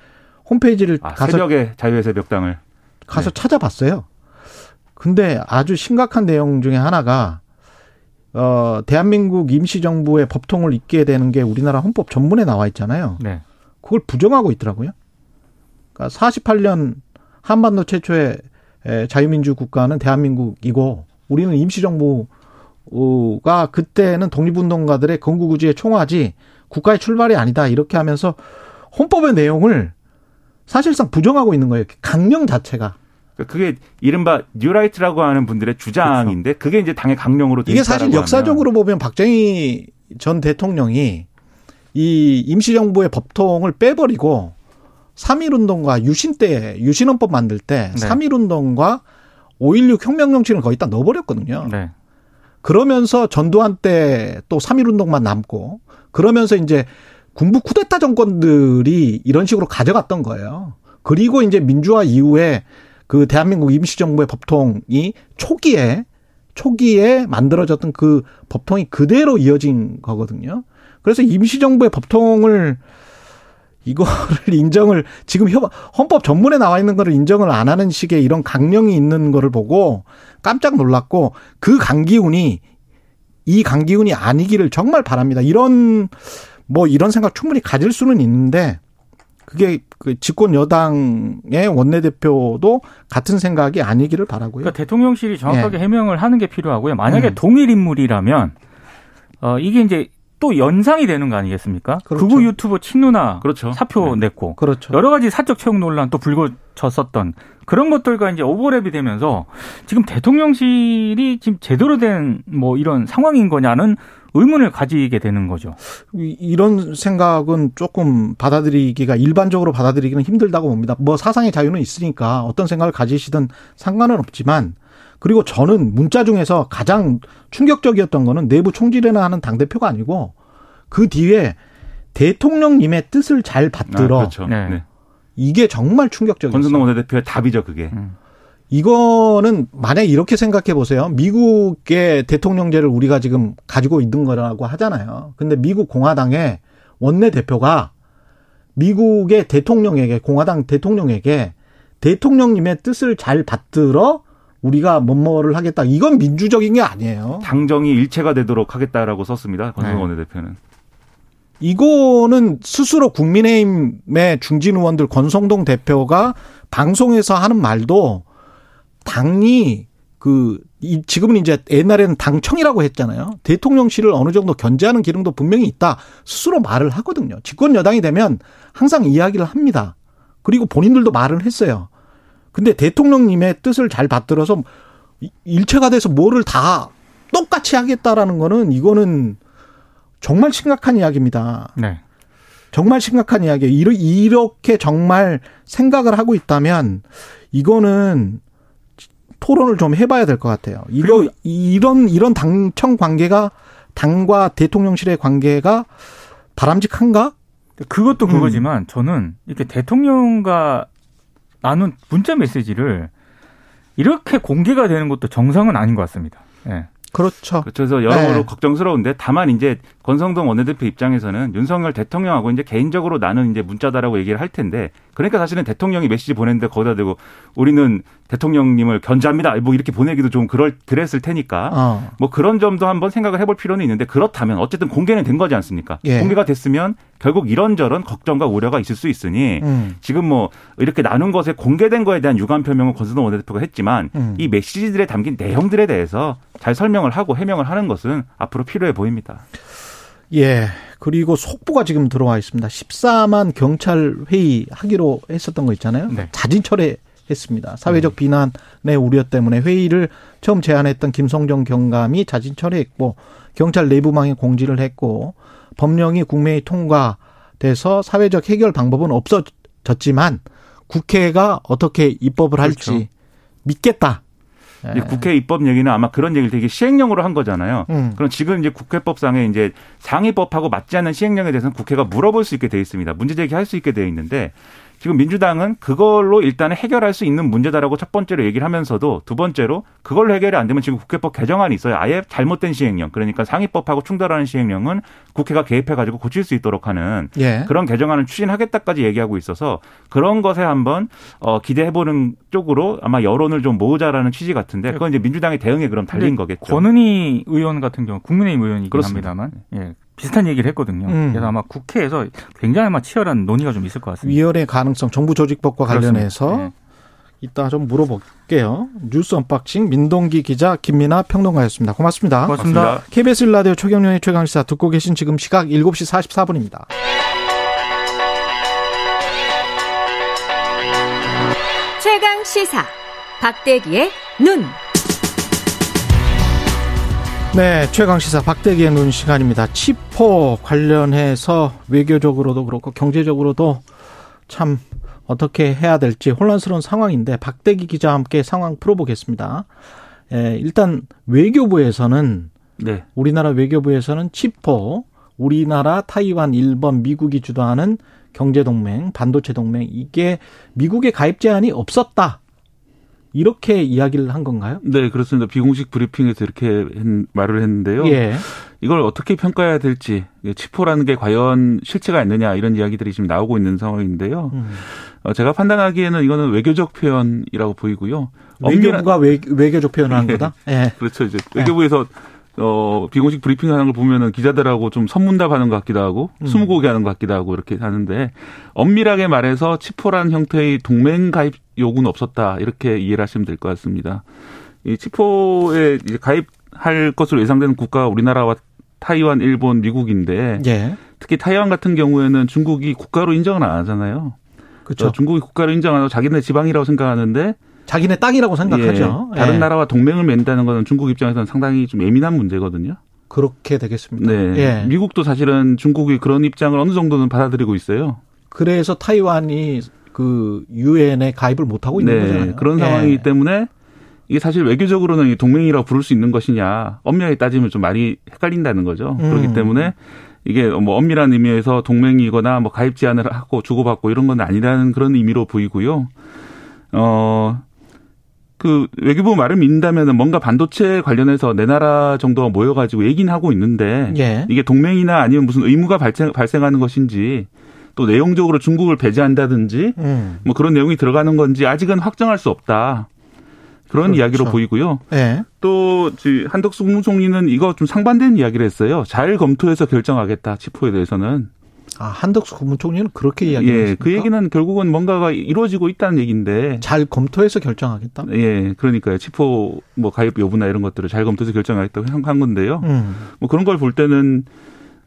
홈페이지를 새벽에 자유의 새벽당을 가서 찾아봤어요. 근데 아주 심각한 내용 중에 하나가 대한민국 임시정부의 법통을 잇게 되는 게 우리나라 헌법 전문에 나와 있잖아요. 네. 그걸 부정하고 있더라고요. 그러니까 48년 한반도 최초의 자유민주 국가는 대한민국이고 우리는 임시정부가 그때는 독립운동가들의 건국우지의 총화지 국가의 출발이 아니다 이렇게 하면서 헌법의 내용을 사실상 부정하고 있는 거예요. 강령 자체가. 그게 이른바 뉴라이트라고 하는 분들의 주장인데 그게 이제 당의 강령으로 돼 있다라고 이게 사실 역사적으로 보면 박정희 전 대통령이 이 임시정부의 법통을 빼버리고 3.1운동과 유신 때 유신헌법 만들 때 3.1운동과 5.16 혁명정치를 거의 다 넣어버렸거든요. 네. 그러면서 전두환 때 또 3.1운동만 남고 그러면서 이제 군부 쿠데타 정권들이 이런 식으로 가져갔던 거예요. 그리고 이제 민주화 이후에 그 대한민국 임시정부의 법통이 초기에 만들어졌던 그 법통이 그대로 이어진 거거든요. 그래서 임시정부의 법통을 이거를 인정을 지금 헌법 전문에 나와 있는 거를 인정을 안 하는 식의 이런 강령이 있는 거를 보고 깜짝 놀랐고, 그 강기훈이 이 강기훈이 아니기를 정말 바랍니다. 이런 뭐 이런 생각 충분히 가질 수는 있는데, 그게 그 집권 여당의 원내대표도 같은 생각이 아니기를 바라고요. 그러니까 대통령실이 정확하게 해명을 하는 게 필요하고요. 만약에 동일 인물이라면 이게 이제 또 연상이 되는 거 아니겠습니까? 그렇죠. 극우 유튜버 친누나 그렇죠. 사표 냈고 그렇죠. 여러 가지 사적 채용 논란 또 불거졌었던 그런 것들과 이제 오버랩이 되면서 지금 대통령실이 지금 제대로 된 뭐 이런 상황인 거냐는 의문을 가지게 되는 거죠. 이런 생각은 조금 받아들이기가 일반적으로 받아들이기는 힘들다고 봅니다. 뭐 사상의 자유는 있으니까 어떤 생각을 가지시든 상관은 없지만, 그리고 저는 문자 중에서 가장 충격적이었던 거는 내부 총질이나 하는 당대표가 아니고 그 뒤에 대통령님의 뜻을 잘 받들어. 그렇죠. 네. 이게 정말 충격적이었어요. 권성동 원내대표의 답이죠, 그게. 이거는 만약에 이렇게 생각해 보세요. 미국의 대통령제를 우리가 지금 가지고 있는 거라고 하잖아요. 근데 미국 공화당의 원내대표가 미국의 대통령에게, 공화당 대통령에게 대통령님의 뜻을 잘 받들어 우리가 뭐뭐를 하겠다. 이건 민주적인 게 아니에요. 당정이 일체가 되도록 하겠다라고 썼습니다. 권성동 원내대표는. 이거는 스스로 국민의힘의 중진 의원들 권성동 대표가 방송에서 하는 말도 당이 지금은 이제 옛날에는 당청이라고 했잖아요. 대통령실을 어느 정도 견제하는 기능도 분명히 있다. 스스로 말을 하거든요. 집권 여당이 되면 항상 이야기를 합니다. 그리고 본인들도 말을 했어요. 근데 대통령님의 뜻을 잘 받들어서 일체가 돼서 뭐를 다 똑같이 하겠다라는 거는, 이거는 정말 심각한 이야기입니다. 네. 정말 심각한 이야기예요. 이렇게 정말 생각을 하고 있다면 이거는 토론을 좀 해봐야 될 것 같아요. 이런 당청 관계가, 당과 대통령실의 관계가 바람직한가? 그것도 그거지만 저는 이렇게 대통령과 나눈 문자 메시지를 이렇게 공개가 되는 것도 정상은 아닌 것 같습니다. 네. 그렇죠. 그래서 여러모로 걱정스러운데, 다만 이제 권성동 원내대표 입장에서는 윤석열 대통령하고 이제 개인적으로 나는 이제 문자다라고 얘기를 할 텐데, 그러니까 사실은 대통령이 메시지 보냈는데 거기다 대고 우리는 대통령님을 견제합니다 뭐 이렇게 보내기도 좀 그랬을 테니까 뭐 그런 점도 한번 생각을 해볼 필요는 있는데, 그렇다면 어쨌든 공개는 된 거지 않습니까? 예. 공개가 됐으면 결국 이런저런 걱정과 우려가 있을 수 있으니 지금 뭐 이렇게 나눈 것에 공개된 거에 대한 유감 표명을 권성동 원내대표가 했지만 이 메시지들에 담긴 내용들에 대해서 잘 설명을 하고 해명을 하는 것은 앞으로 필요해 보입니다. 예. 그리고 속보가 지금 들어와 있습니다. 14만 경찰 회의 하기로 했었던 거 있잖아요. 네. 자진 철회했습니다. 사회적 비난의 우려 때문에 회의를 처음 제안했던 김성정 경감이 자진 철회했고, 경찰 내부망에 공지를 했고, 법령이 국회에 통과돼서 사회적 해결 방법은 없어졌지만 국회가 어떻게 입법을 할지 믿겠다. 네. 국회 입법 얘기는 아마 그런 얘기를 되게 시행령으로 한 거잖아요. 그럼 지금 이제 국회법상에 이제 상위법하고 맞지 않는 시행령에 대해서는 국회가 물어볼 수 있게 되어 있습니다. 문제 제기할 수 있게 되어 있는데, 지금 민주당은 그걸로 일단은 해결할 수 있는 문제다라고 첫 번째로 얘기를 하면서도, 두 번째로 그걸로 해결이 안 되면 지금 국회법 개정안이 있어요. 아예 잘못된 시행령, 그러니까 상위법하고 충돌하는 시행령은 국회가 개입해가지고 고칠 수 있도록 하는 그런 개정안을 추진하겠다까지 얘기하고 있어서, 그런 것에 한번 기대해보는 쪽으로 아마 여론을 좀 모으자라는 취지 같은데, 그건 이제 민주당의 대응에 그럼 달린 거겠죠. 권은희 의원 같은 경우 국민의힘 의원이긴 그렇습니다. 합니다만. 예. 비슷한 얘기를 했거든요. 그래서 아마 국회에서 굉장히 아마 치열한 논의가 좀 있을 것 같습니다. 위헌의 가능성, 정부 조직법과 관련해서 이따 좀 물어볼게요. 뉴스 언박싱 민동기 기자, 김민아 평론가였습니다. 고맙습니다. 고맙습니다. KBS 라디오 최경영의 최강시사 듣고 계신 지금 시각 7시 44분입니다. 최강시사 박대기의 눈. 네, 최강시사 박대기의 눈 시간입니다. 치포 관련해서 외교적으로도 그렇고 경제적으로도 참 어떻게 해야 될지 혼란스러운 상황인데, 박대기 기자와 함께 상황 풀어보겠습니다. 일단 외교부에서는 우리나라 외교부에서는 치포, 우리나라, 타이완, 일본, 미국이 주도하는 경제동맹, 반도체동맹, 이게 미국의 가입 제한이 없었다. 이렇게 이야기를 한 건가요? 네, 그렇습니다. 비공식 브리핑에서 이렇게 말을 했는데요. 예. 이걸 어떻게 평가해야 될지, 치포라는 게 과연 실체가 있느냐 이런 이야기들이 지금 나오고 있는 상황인데요. 제가 판단하기에는 이거는 외교적 표현이라고 보이고요. 외교부가 외교적 표현을 한 거다? 예. 그렇죠. 이제 외교부에서 비공식 브리핑하는 걸 보면은 기자들하고 좀 선문답하는 것 같기도 하고 스무고개 하는 것 같기도 하고 이렇게 하는데 엄밀하게 말해서 치포라는 형태의 동맹 가입 요구는 없었다 이렇게 이해를 하시면 될 것 같습니다. 이 치포에 이제 가입할 것으로 예상되는 국가가 우리나라와 타이완, 일본, 미국인데 예. 특히 타이완 같은 경우에는 중국이 국가로 인정을 안 하잖아요. 그렇죠. 중국이 국가로 인정 안 하고 자기네 지방이라고 생각하는데. 자기네 땅이라고 생각하죠. 예, 다른 예. 나라와 동맹을 맺는다는 건 중국 입장에서는 상당히 좀 예민한 문제거든요. 그렇게 되겠습니다. 네, 예. 미국도 사실은 중국이 그런 입장을 어느 정도는 받아들이고 있어요. 그래서 타이완이 그 유엔에 가입을 못하고 있는 네, 거잖아요. 그런 상황이기 예. 때문에 이게 사실 외교적으로는 동맹이라고 부를 수 있는 것이냐 엄밀하게 따지면 좀 많이 헷갈린다는 거죠. 그렇기 때문에 이게 뭐 엄밀한 의미에서 동맹이거나 뭐 가입 제안을 하고 주고받고 이런 건 아니라는 그런 의미로 보이고요. 그 외교부 말을 믿는다면 뭔가 반도체 관련해서 내 나라 정도가 모여가지고 얘기는 하고 있는데 예. 이게 동맹이나 아니면 무슨 의무가 발생하는 것인지 또 내용적으로 중국을 배제한다든지 뭐 그런 내용이 들어가는 건지 아직은 확정할 수 없다. 그런 그렇죠. 이야기로 보이고요. 예. 또 한덕수 국무총리는 이거 좀 상반된 이야기를 했어요. 잘 검토해서 결정하겠다. 치포에 대해서는. 아, 한덕수 국무총리는 그렇게 이야기했습니까? 예, 그 얘기는 결국은 뭔가가 이루어지고 있다는 얘기인데. 잘 검토해서 결정하겠다? 예, 그러니까요. 치포 뭐 가입 여부나 이런 것들을 잘 검토해서 결정하겠다고 한 건데요. 뭐 그런 걸 볼 때는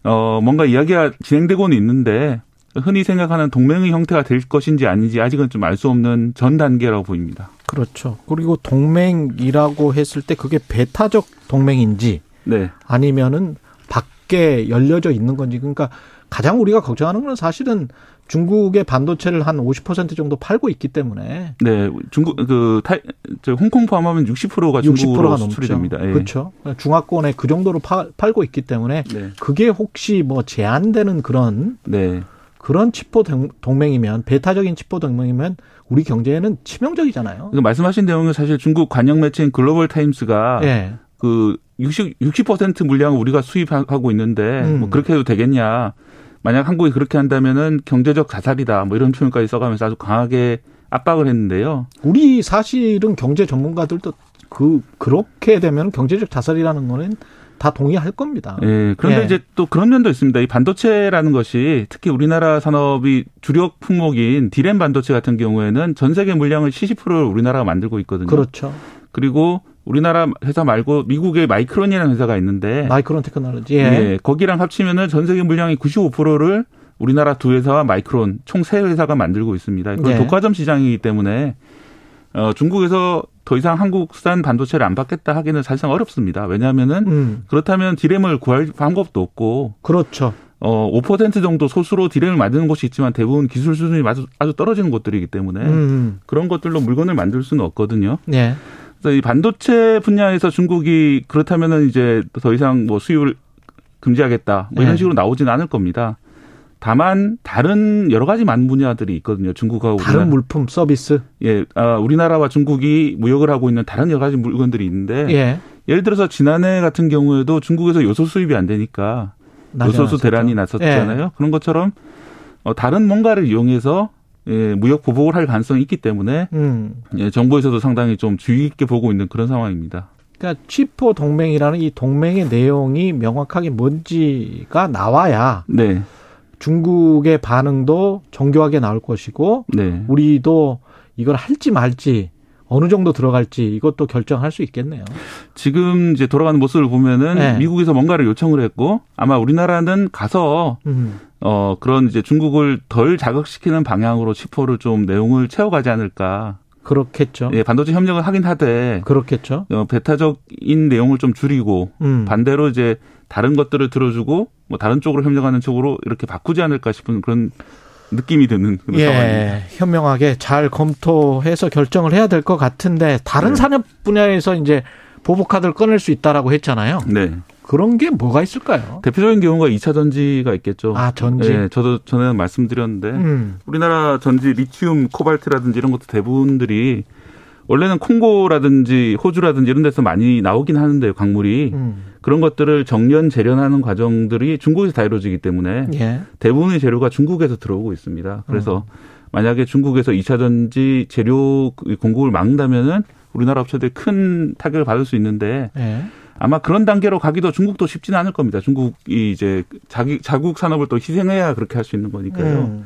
뭔가 이야기가 진행되고는 있는데 흔히 생각하는 동맹의 형태가 될 것인지 아닌지 아직은 좀 알 수 없는 전 단계라고 보입니다. 그렇죠. 그리고 동맹이라고 했을 때 그게 배타적 동맹인지 네. 아니면은 밖에 열려져 있는 건지 그러니까 가장 우리가 걱정하는 건 사실은 중국의 반도체를 한 50% 정도 팔고 있기 때문에. 네, 중국 홍콩 포함하면 60%가 중국으로 수출이 됩니다. 예. 그렇죠. 중화권에 그 정도로 팔고 있기 때문에 네. 그게 혹시 뭐 제한되는 그런 네. 그런 치포 동맹이면 배타적인 치포 동맹이면 우리 경제에는 치명적이잖아요. 그 말씀하신 내용은 사실 중국 관영 매체인 글로벌 타임스가 네. 그 60% 물량을 우리가 수입하고 있는데 뭐 그렇게 해도 되겠냐. 만약 한국이 그렇게 한다면은 경제적 자살이다. 뭐 이런 표현까지 써가면서 아주 강하게 압박을 했는데요. 우리 사실은 경제 전문가들도 그렇게 되면 경제적 자살이라는 거는 다 동의할 겁니다. 예. 그런데 예. 이제 또 그런 면도 있습니다. 이 반도체라는 것이 특히 우리나라 산업이 주력 품목인 디램 반도체 같은 경우에는 전 세계 물량을 70%를 우리나라가 만들고 있거든요. 그렇죠. 그리고 우리나라 회사 말고 미국의 마이크론이라는 회사가 있는데 마이크론 테크놀로지 예. 예, 거기랑 합치면은 전 세계 물량의 95%를 우리나라 두 회사와 마이크론 총 세 회사가 만들고 있습니다. 그건 예. 독과점 시장이기 때문에 중국에서 더 이상 한국산 반도체를 안 받겠다 하기는 사실상 어렵습니다. 왜냐하면은 그렇다면 디램을 구할 방법도 없고 그렇죠. 5% 정도 소수로 디램을 만드는 곳이 있지만 대부분 기술 수준이 아주 떨어지는 곳들이기 때문에 그런 것들로 물건을 만들 수는 없거든요. 네. 예. 그래서 이 반도체 분야에서 중국이 그렇다면은 이제 더 이상 뭐 수입을 금지하겠다 뭐 이런 식으로 나오진 않을 겁니다. 다만 다른 여러 가지 많은 분야들이 있거든요. 중국하고 다른 물품 서비스 예, 우리나라와 중국이 무역을 하고 있는 다른 여러 가지 물건들이 있는데 예. 예를 들어서 지난해 같은 경우에도 중국에서 요소 수입이 안 되니까 요소수 대란이 났었잖아요. 예. 그런 것처럼 다른 뭔가를 이용해서 예, 무역 보복을 할 가능성이 있기 때문에 예, 정부에서도 상당히 좀 주의 깊게 보고 있는 그런 상황입니다. 그러니까 치포 동맹이라는 이 동맹의 내용이 명확하게 뭔지가 나와야 네. 중국의 반응도 정교하게 나올 것이고 네. 우리도 이걸 할지 말지 어느 정도 들어갈지 이것도 결정할 수 있겠네요. 지금 이제 돌아가는 모습을 보면은 네. 미국에서 뭔가를 요청을 했고 아마 우리나라는 가서 그런 이제 중국을 덜 자극시키는 방향으로 치포를 좀 내용을 채워가지 않을까. 그렇겠죠. 예, 반도체 협력을 하긴 하되. 그렇겠죠. 배타적인 내용을 좀 줄이고 반대로 이제 다른 것들을 들어주고 뭐 다른 쪽으로 협력하는 쪽으로 이렇게 바꾸지 않을까 싶은 그런. 느낌이 드는 그런 예, 상황입니다. 현명하게 잘 검토해서 결정을 해야 될 것 같은데 다른 네. 산업 분야에서 이제 보복카드를 꺼낼 수 있다라고 했잖아요. 네. 그런 게 뭐가 있을까요? 대표적인 경우가 2차 전지가 있겠죠. 아, 전지. 예, 저도 전에 말씀드렸는데 우리나라 전지 리튬, 코발트라든지 이런 것도 대부분들이 원래는 콩고라든지 호주라든지 이런 데서 많이 나오긴 하는데요, 강물이. 그런 것들을 정년 재련하는 과정들이 중국에서 다 이루어지기 때문에 예. 대부분의 재료가 중국에서 들어오고 있습니다. 그래서 만약에 중국에서 2차 전지 재료 공급을 막는다면은 우리나라 업체들이 큰 타격을 받을 수 있는데 예. 아마 그런 단계로 가기도 중국도 쉽지는 않을 겁니다. 중국이 이제 자국 산업을 또 희생해야 그렇게 할 수 있는 거니까요.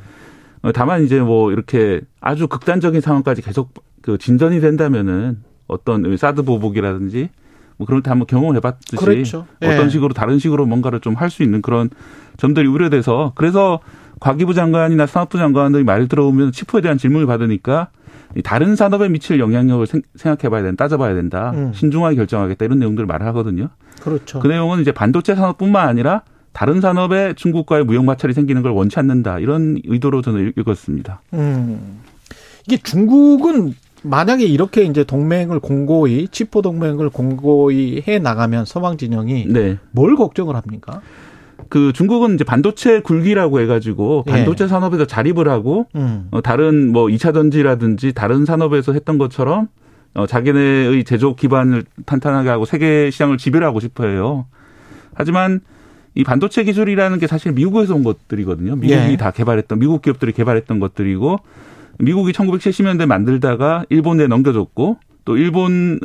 다만 이제 뭐 이렇게 아주 극단적인 상황까지 계속 그 진전이 된다면은 어떤 사드 보복이라든지 뭐 그런 때 한번 경험을 해봤듯이 그렇죠. 어떤 예. 식으로 다른 식으로 뭔가를 좀 할 수 있는 그런 점들이 우려돼서 그래서 과기부 장관이나 산업부 장관들이 말 들어오면 치포에 대한 질문을 받으니까 다른 산업에 미칠 영향력을 생각해봐야 된다, 따져봐야 된다, 신중하게 결정하겠다 이런 내용들을 말을 하거든요. 그렇죠. 그 내용은 이제 반도체 산업뿐만 아니라 다른 산업에 중국과의 무역 마찰이 생기는 걸 원치 않는다 이런 의도로 저는 읽었습니다. 이게 중국은 만약에 이렇게 이제 동맹을 공고히 치포 동맹을 공고히 해 나가면 서방 진영이 네. 뭘 걱정을 합니까? 그 중국은 이제 반도체 굴기라고 해가지고 반도체 예. 산업에서 자립을 하고 다른 뭐 2차 전지라든지 다른 산업에서 했던 것처럼 자기네의 제조 기반을 탄탄하게 하고 세계 시장을 지배하고 싶어해요. 하지만 이 반도체 기술이라는 게 사실 미국에서 온 것들이거든요. 미국이 예. 다 개발했던 미국 기업들이 개발했던 것들이고 미국이 1970년대 만들다가 일본에 넘겨줬고 또 일본이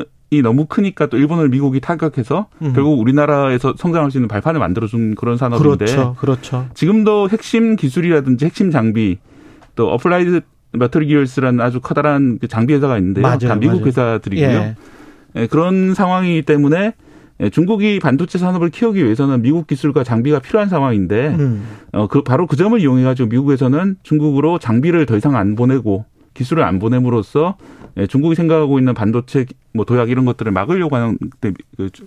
너무 크니까 또 일본을 미국이 타격해서 결국 우리나라에서 성장할 수 있는 발판을 만들어준 그런 산업인데 그렇죠. 그렇죠. 지금도 핵심 기술이라든지 핵심 장비 또 어플라이드 머티리얼스라는 아주 커다란 장비 회사가 있는데요. 맞아요, 다 미국 맞아요. 회사들이고요. 예. 네, 그런 상황이기 때문에 중국이 반도체 산업을 키우기 위해서는 미국 기술과 장비가 필요한 상황인데 바로 그 점을 이용해가지고 미국에서는 중국으로 장비를 더 이상 안 보내고 기술을 안 보냄으로써 중국이 생각하고 있는 반도체 뭐 도약 이런 것들을 막으려고 하는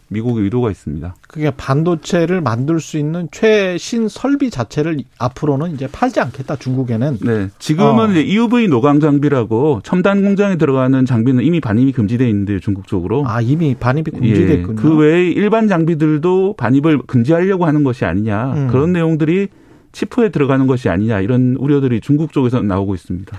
미국의 의도가 있습니다. 그게 반도체를 만들 수 있는 최신 설비 자체를 앞으로는 이제 팔지 않겠다 중국에는. 네, 지금은 이제 EUV 노광 장비라고 첨단 공장에 들어가는 장비는 이미 반입이 금지돼 있는데 중국 쪽으로. 아 이미 반입이 금지됐군요. 예, 그 외에 일반 장비들도 반입을 금지하려고 하는 것이 아니냐 그런 내용들이. 치프에 들어가는 것이 아니냐 이런 우려들이 중국 쪽에서 나오고 있습니다.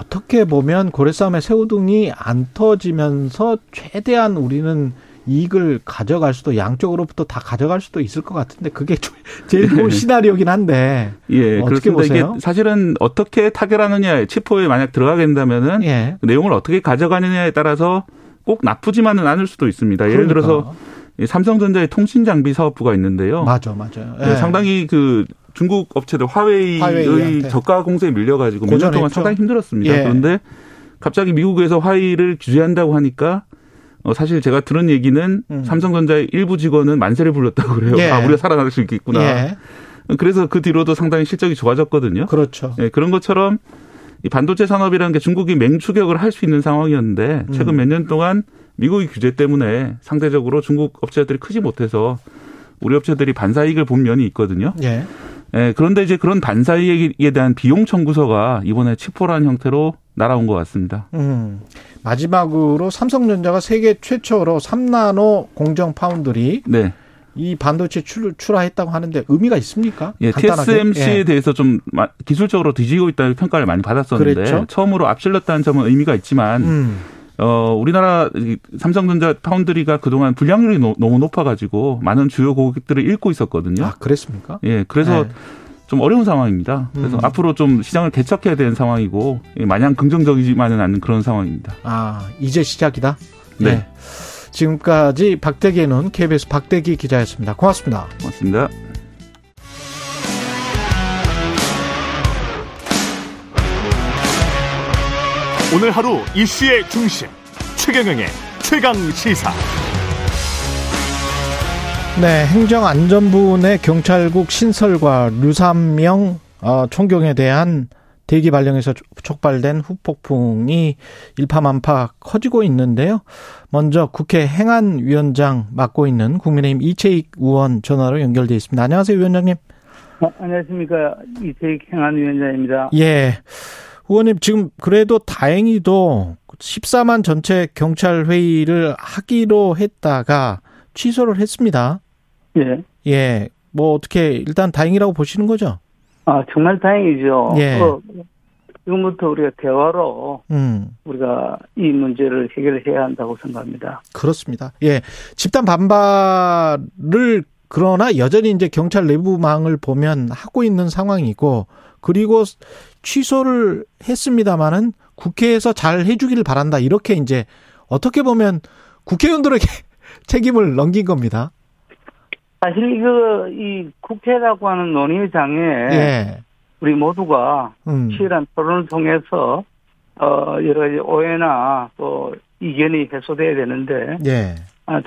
어떻게 보면 고래싸움의 새우등이 안 터지면서 최대한 우리는 이익을 가져갈 수도 양쪽으로부터 다 가져갈 수도 있을 것 같은데 그게 제일 좋은 시나리오긴 한데 예, 어떻게 보세요? 이게 사실은 어떻게 타결하느냐 치프에 만약 들어가게 된다면은 예. 그 내용을 어떻게 가져가느냐에 따라서 꼭 나쁘지만은 않을 수도 있습니다. 그러니까. 예를 들어서 삼성전자의 통신 장비 사업부가 있는데요. 맞아요. 예. 상당히 그 중국 업체들 화웨이의 저가 공세에 밀려가지고 몇 년 동안 상당히 힘들었습니다. 예. 그런데 갑자기 미국에서 화웨이를 규제한다고 하니까 사실 제가 들은 얘기는 삼성전자의 일부 직원은 만세를 불렀다고 그래요. 예. 아, 우리가 살아날 수 있겠구나. 예. 그래서 그 뒤로도 상당히 실적이 좋아졌거든요. 그렇죠. 예, 그런 것처럼 이 반도체 산업이라는 게 중국이 맹추격을 할 수 있는 상황이었는데 최근 몇 년 동안 미국의 규제 때문에 상대적으로 중국 업체들이 크지 못해서 우리 업체들이 반사이익을 본 면이 있거든요. 예. 예, 그런데 이제 그런 반사이익에 대한 비용 청구서가 이번에 치포라는 형태로 날아온 것 같습니다. 마지막으로 삼성전자가 세계 최초로 3나노 공정 파운드리 네. 이 반도체 출하했다고 하는데 의미가 있습니까? 예, TSMC에 예. 대해서 좀 기술적으로 뒤지고 있다는 평가를 많이 받았었는데 그랬죠? 처음으로 앞질렀다는 점은 의미가 있지만 우리나라 삼성전자 파운드리가 그동안 불량률이 너무 높아가지고 많은 주요 고객들을 잃고 있었거든요. 아, 그랬습니까? 예, 그래서 네. 좀 어려운 상황입니다. 그래서 앞으로 좀 시장을 개척해야 되는 상황이고 마냥 긍정적이지만은 않은 그런 상황입니다. 아, 이제 시작이다? 네. 네. 지금까지 박대기의 눈 KBS 박대기 기자였습니다. 고맙습니다. 고맙습니다. 오늘 하루 이슈의 중심 최경영의 최강시사. 네, 행정안전부 내 경찰국 신설과 류삼명 총경에 대한 대기 발령에서 촉발된 후폭풍이 일파만파 커지고 있는데요. 먼저 국회 행안위원장 맡고 있는 국민의힘 이채익 의원 전화로 연결돼 있습니다. 안녕하세요, 위원장님. 안녕하십니까, 이채익 행안위원장입니다. 예. 의원님, 지금 그래도 다행히도 14만 전체 경찰 회의를 하기로 했다가 취소를 했습니다. 예. 예. 뭐 어떻게 일단 다행이라고 보시는 거죠? 아, 정말 다행이죠. 예. 지금부터 우리가 대화로 우리가 이 문제를 해결해야 한다고 생각합니다. 그렇습니다. 예, 집단 반발을 그러나 여전히 이제 경찰 내부망을 보면 하고 있는 상황이고, 그리고 취소를 했습니다만은 국회에서 잘 해주기를 바란다. 이렇게 이제 어떻게 보면 국회의원들에게 책임을 넘긴 겁니다. 사실 이거 이 국회라고 하는 논의의 장에 예. 우리 모두가 치열한 토론을 통해서 여러 가지 오해나 또 이견이 해소돼야 되는데 예.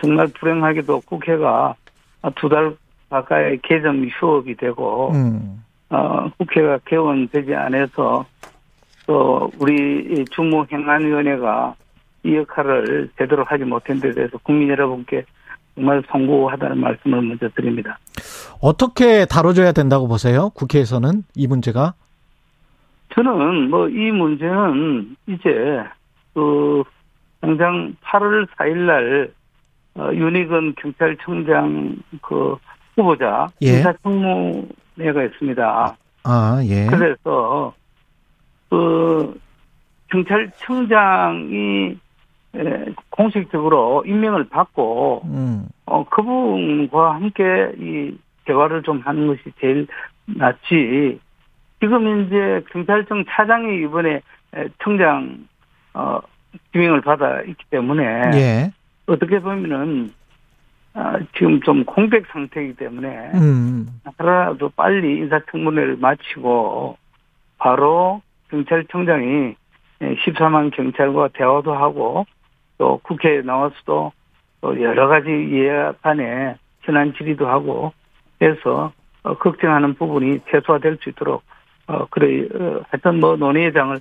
정말 불행하게도 국회가 2달 가까이 개정 휴업이 되고 국회가 개원되지 않아서 또 우리 중무행안위원회가 이 역할을 제대로 하지 못한 데 대해서 국민 여러분께 정말 송구하다는 말씀을 먼저 드립니다. 어떻게 다뤄져야 된다고 보세요? 국회에서는 이 문제가? 저는 뭐 이 문제는 이제 당장 8월 4일날 윤희근 경찰청장 그 후보자 인사청문회가 있습니다. 아 예. 그래서 그 경찰청장이 공식적으로 임명을 받고 그분과 함께 이 대화를 좀 하는 것이 제일 낫지. 지금 이제 경찰청 차장이 이번에 청장 지명을 받아 있기 때문에 예. 어떻게 보면은 지금 좀 공백 상태이기 때문에 하루라도 빨리 인사청문회를 마치고 바로 경찰청장이 14만 경찰과 대화도 하고 또 국회에 나와서도 또 여러 가지 예산에 현안 질의도 하고 해서 걱정하는 부분이 최소화될 수 있도록 그래 하여튼 뭐 논의의 장을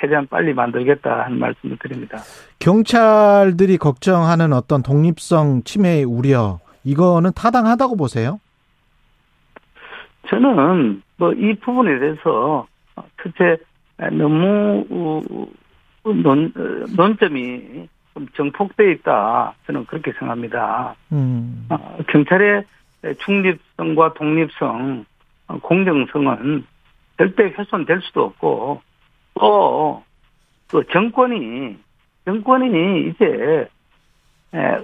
최대한 빨리 만들겠다 하는 말씀을 드립니다. 경찰들이 걱정하는 어떤 독립성 침해의 우려, 이거는 타당하다고 보세요? 저는 뭐 이 부분에 대해서 첫째 너무 논점이 좀 정폭되어 있다. 저는 그렇게 생각합니다. 경찰의 중립성과 독립성, 공정성은 절대 훼손될 수도 없고, 또 그 정권이 이제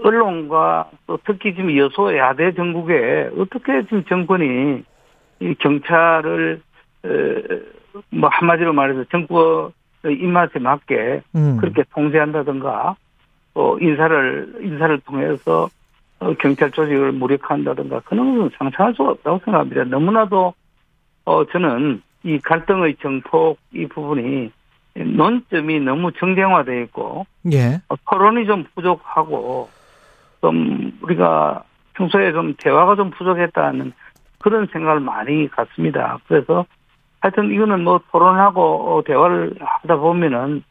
언론과 또 특히 지금 여소 야대 정국에 어떻게 지금 정권이 이 경찰을 뭐 한마디로 말해서 정권 입맛에 맞게 그렇게 통제한다든가 또 인사를 통해서 경찰 조직을 무력화한다든가 그런 것은 상상할 수가 없다고 생각합니다. 너무나도 저는 이 갈등의 정폭 이 부분이 논점이 너무 정쟁화되어 있고 예. 토론이 좀 부족하고 좀 우리가 평소에 좀 대화가 좀 부족했다는 그런 생각을 많이 갖습니다. 그래서 하여튼 이거는 뭐 토론하고 대화를 하다 보면은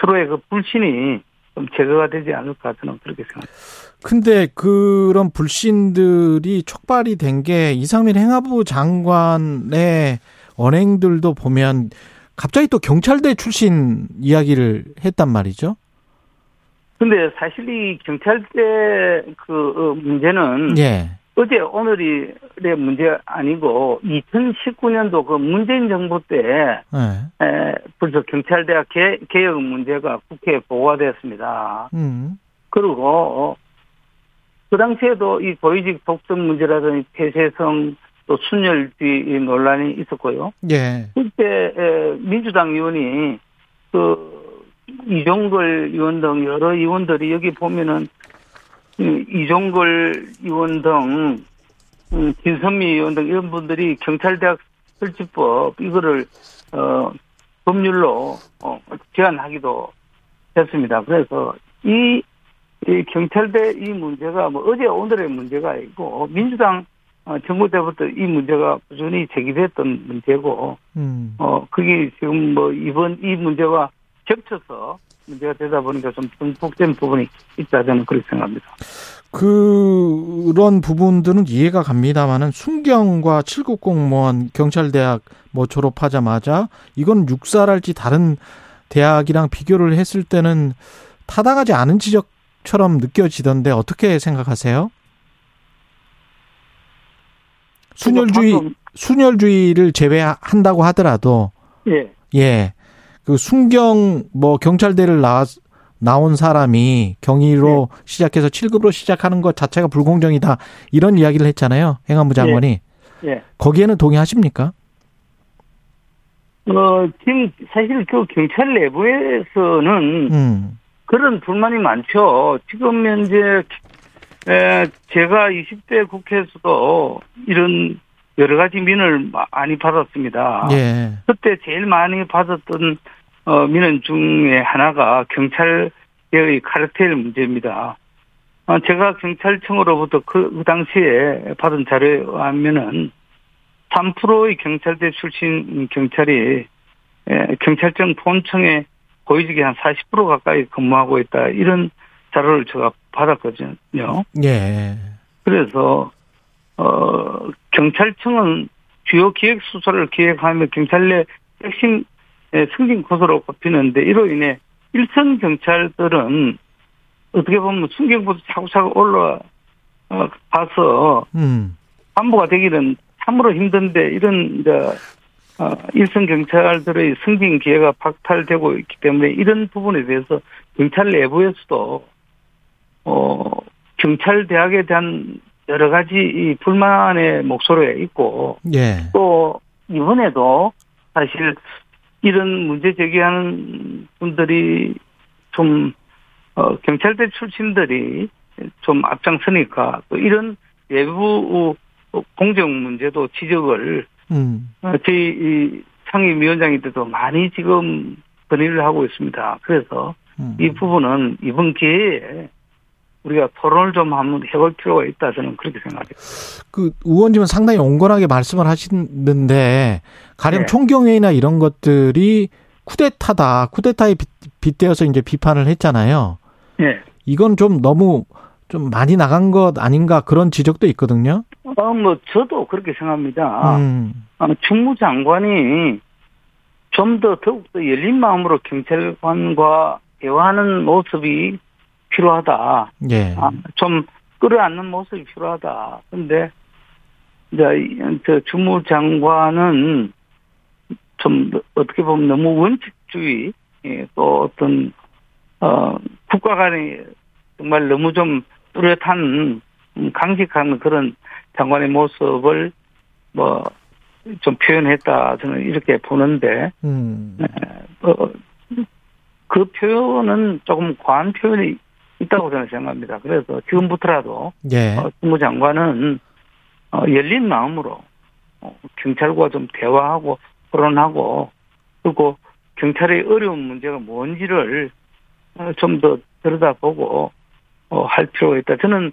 서로의 그 불신이 좀 제거가 되지 않을까 저는 그렇게 생각합니다. 근데 그런 불신들이 촉발이 된 게 이상민 행안부 장관의 언행들도 보면 갑자기 또 경찰대 출신 이야기를 했단 말이죠. 근데 사실 이 경찰대 그 문제는 예. 어제 오늘의 문제 아니고 2019년도 그 문재인 정부 때 네. 벌써 경찰대학 개혁 문제가 국회에 보고가 되었습니다. 그리고 그 당시에도 이 고위직 독점 문제라든지 폐쇄성 또 순혈주의 논란이 있었고요. 네. 그때 민주당 의원이 그 이종걸 의원 등 여러 의원들이 여기 보면은 이종걸 의원 등 김선미 의원 등 이런 분들이 경찰대학 설치법 이거를 법률로 제안하기도 했습니다. 그래서 이 경찰대 이 문제가 뭐 어제 오늘의 문제가 있고 민주당 정부 때부터 이 문제가 꾸준히 제기됐던 문제고 그게 지금 뭐 이번 이 문제와 겹쳐서 문제가 되다 보니까 좀 중복된 부분이 있다 저는 그렇게 생각합니다. 그런 부분들은 이해가 갑니다만은 순경과 7급 공무원 경찰대학 뭐 졸업하자마자 이건 육사랄지 다른 대학이랑 비교를 했을 때는 타당하지 않은 지적처럼 느껴지던데 어떻게 생각하세요? 순혈주의를 제외한다고 하더라도 예. 예. 그 순경 경찰대를 나온 사람이 경위로 네. 시작해서 7급으로 시작하는 것 자체가 불공정이다. 이런 이야기를 했잖아요. 행안부 장관이. 예. 예. 거기에는 동의하십니까? 지금 사실 그 경찰 내부에서는 그런 불만이 많죠. 지금 현재 제가 20대 국회에서도 이런 여러 가지 민을 많이 받았습니다. 예. 그때 제일 많이 받았던 민원 중에 하나가 경찰의 카르텔 문제입니다. 제가 경찰청으로부터 그 당시에 받은 자료에 하면은 3%의 경찰대 출신 경찰이 경찰청 본청에 고위직이 한 40% 가까이 근무하고 있다. 이런 자료를 제가 받았거든요. 예. 그래서 경찰청은 주요 기획수사를 기획하며 경찰 내 핵심 승진 코스로 꼽히는데 이로 인해 일선 경찰들은 어떻게 보면 순경부터 차곡차곡 올라가서 간부가 되기는 참으로 힘든데 이런 일선 경찰들의 승진 기회가 박탈되고 있기 때문에 이런 부분에 대해서 경찰 내부에서도 경찰 대학에 대한 여러 가지 이 불만의 목소리가 있고 예. 또 이번에도 사실 이런 문제 제기하는 분들이 좀 경찰대 출신들이 좀 앞장서니까 또 이런 외부 공정 문제도 지적을 저희 상임위원장일 때도 많이 지금 건의를 하고 있습니다. 그래서 이 부분은 이번 기회에 우리가 토론을 좀 한번 해볼 필요가 있다 저는 그렇게 생각해요. 그 의원님은 상당히 온건하게 말씀을 하시는데 가령 네. 총경회의나 이런 것들이 쿠데타에 빗대어서 이제 비판을 했잖아요. 네. 이건 좀 너무 좀 많이 나간 것 아닌가 그런 지적도 있거든요. 저도 그렇게 생각합니다. 총무장관이 좀 더욱더 열린 마음으로 경찰관과 대화하는 모습이 필요하다. 예. 좀 끌어안는 모습이 필요하다. 그런데 이제 저 주무장관은 좀 어떻게 보면 너무 원칙주의 또 어떤 국가 간에 정말 너무 좀 뚜렷한 강직한 그런 장관의 모습을 좀 표현했다 저는 이렇게 보는데 그 표현은 조금 과한 표현이 있다고 저는 생각합니다. 그래서 지금부터라도 예. 국무장관은 열린 마음으로 경찰과 좀 대화하고 토론하고 그리고 경찰의 어려운 문제가 뭔지를 좀 더 들여다보고 할 필요가 있다. 저는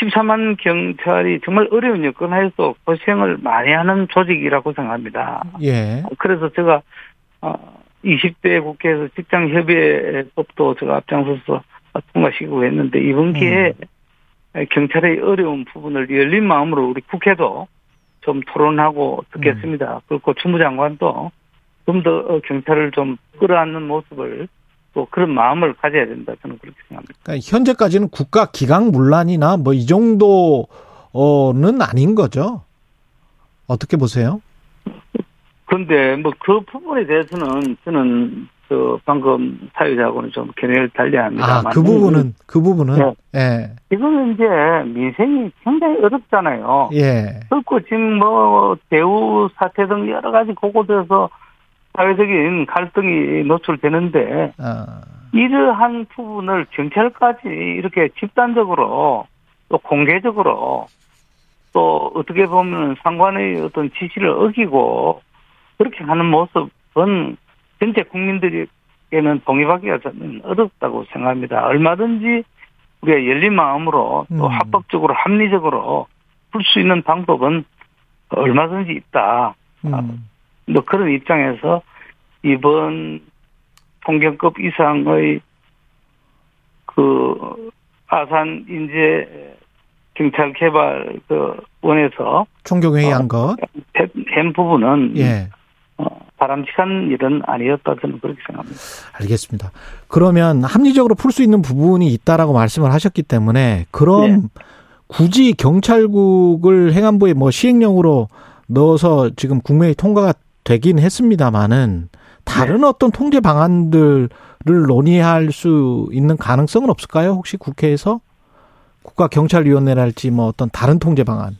14만 경찰이 정말 어려운 여건에서 고생을 많이 하는 조직이라고 생각합니다. 예. 그래서 제가 20대 국회에서 직장협의회법도 제가 앞장서서 통과시키고 했는데 이번 기회에 경찰의 어려운 부분을 열린 마음으로 우리 국회도 좀 토론하고 듣겠습니다. 그리고 주무장관도 좀 더 경찰을 좀 끌어안는 모습을 또 그런 마음을 가져야 된다. 저는 그렇게 생각합니다. 그러니까 현재까지는 국가 기강 문란이나 이 정도는 아닌 거죠? 어떻게 보세요? 그런데 그 부분에 대해서는 저는 방금 사회자하고는 좀 견해를 달리합니다만. 그 부분은. 네. 예. 지금 이제 민생이 굉장히 어렵잖아요. 예. 그렇고 지금 대우 사태 등 여러 가지 곳곳에서 사회적인 갈등이 노출되는데, 이러한 부분을 경찰까지 이렇게 집단적으로 또 공개적으로 또 어떻게 보면 상관의 어떤 지시를 어기고 그렇게 하는 모습은 전체 국민들에게는 동의받기가 저는 어렵다고 생각합니다. 얼마든지 우리가 열린 마음으로 또 합법적으로 합리적으로 풀 수 있는 방법은 얼마든지 있다. 그런 입장에서 이번 통경급 이상의 그 아산 인재 경찰 개발 그 원에서 총경회의한 것 된 부분은 예. 바람직한 일은 아니었다 저는 그렇게 생각합니다. 알겠습니다. 그러면 합리적으로 풀 수 있는 부분이 있다라고 말씀을 하셨기 때문에 그럼 예. 굳이 경찰국을 행안부의 시행령으로 넣어서 지금 국회에 통과가 되긴 했습니다만은 다른 어떤 통제 방안들을 논의할 수 있는 가능성은 없을까요? 혹시 국회에서 국가경찰위원회랄지 뭐 어떤 다른 통제 방안.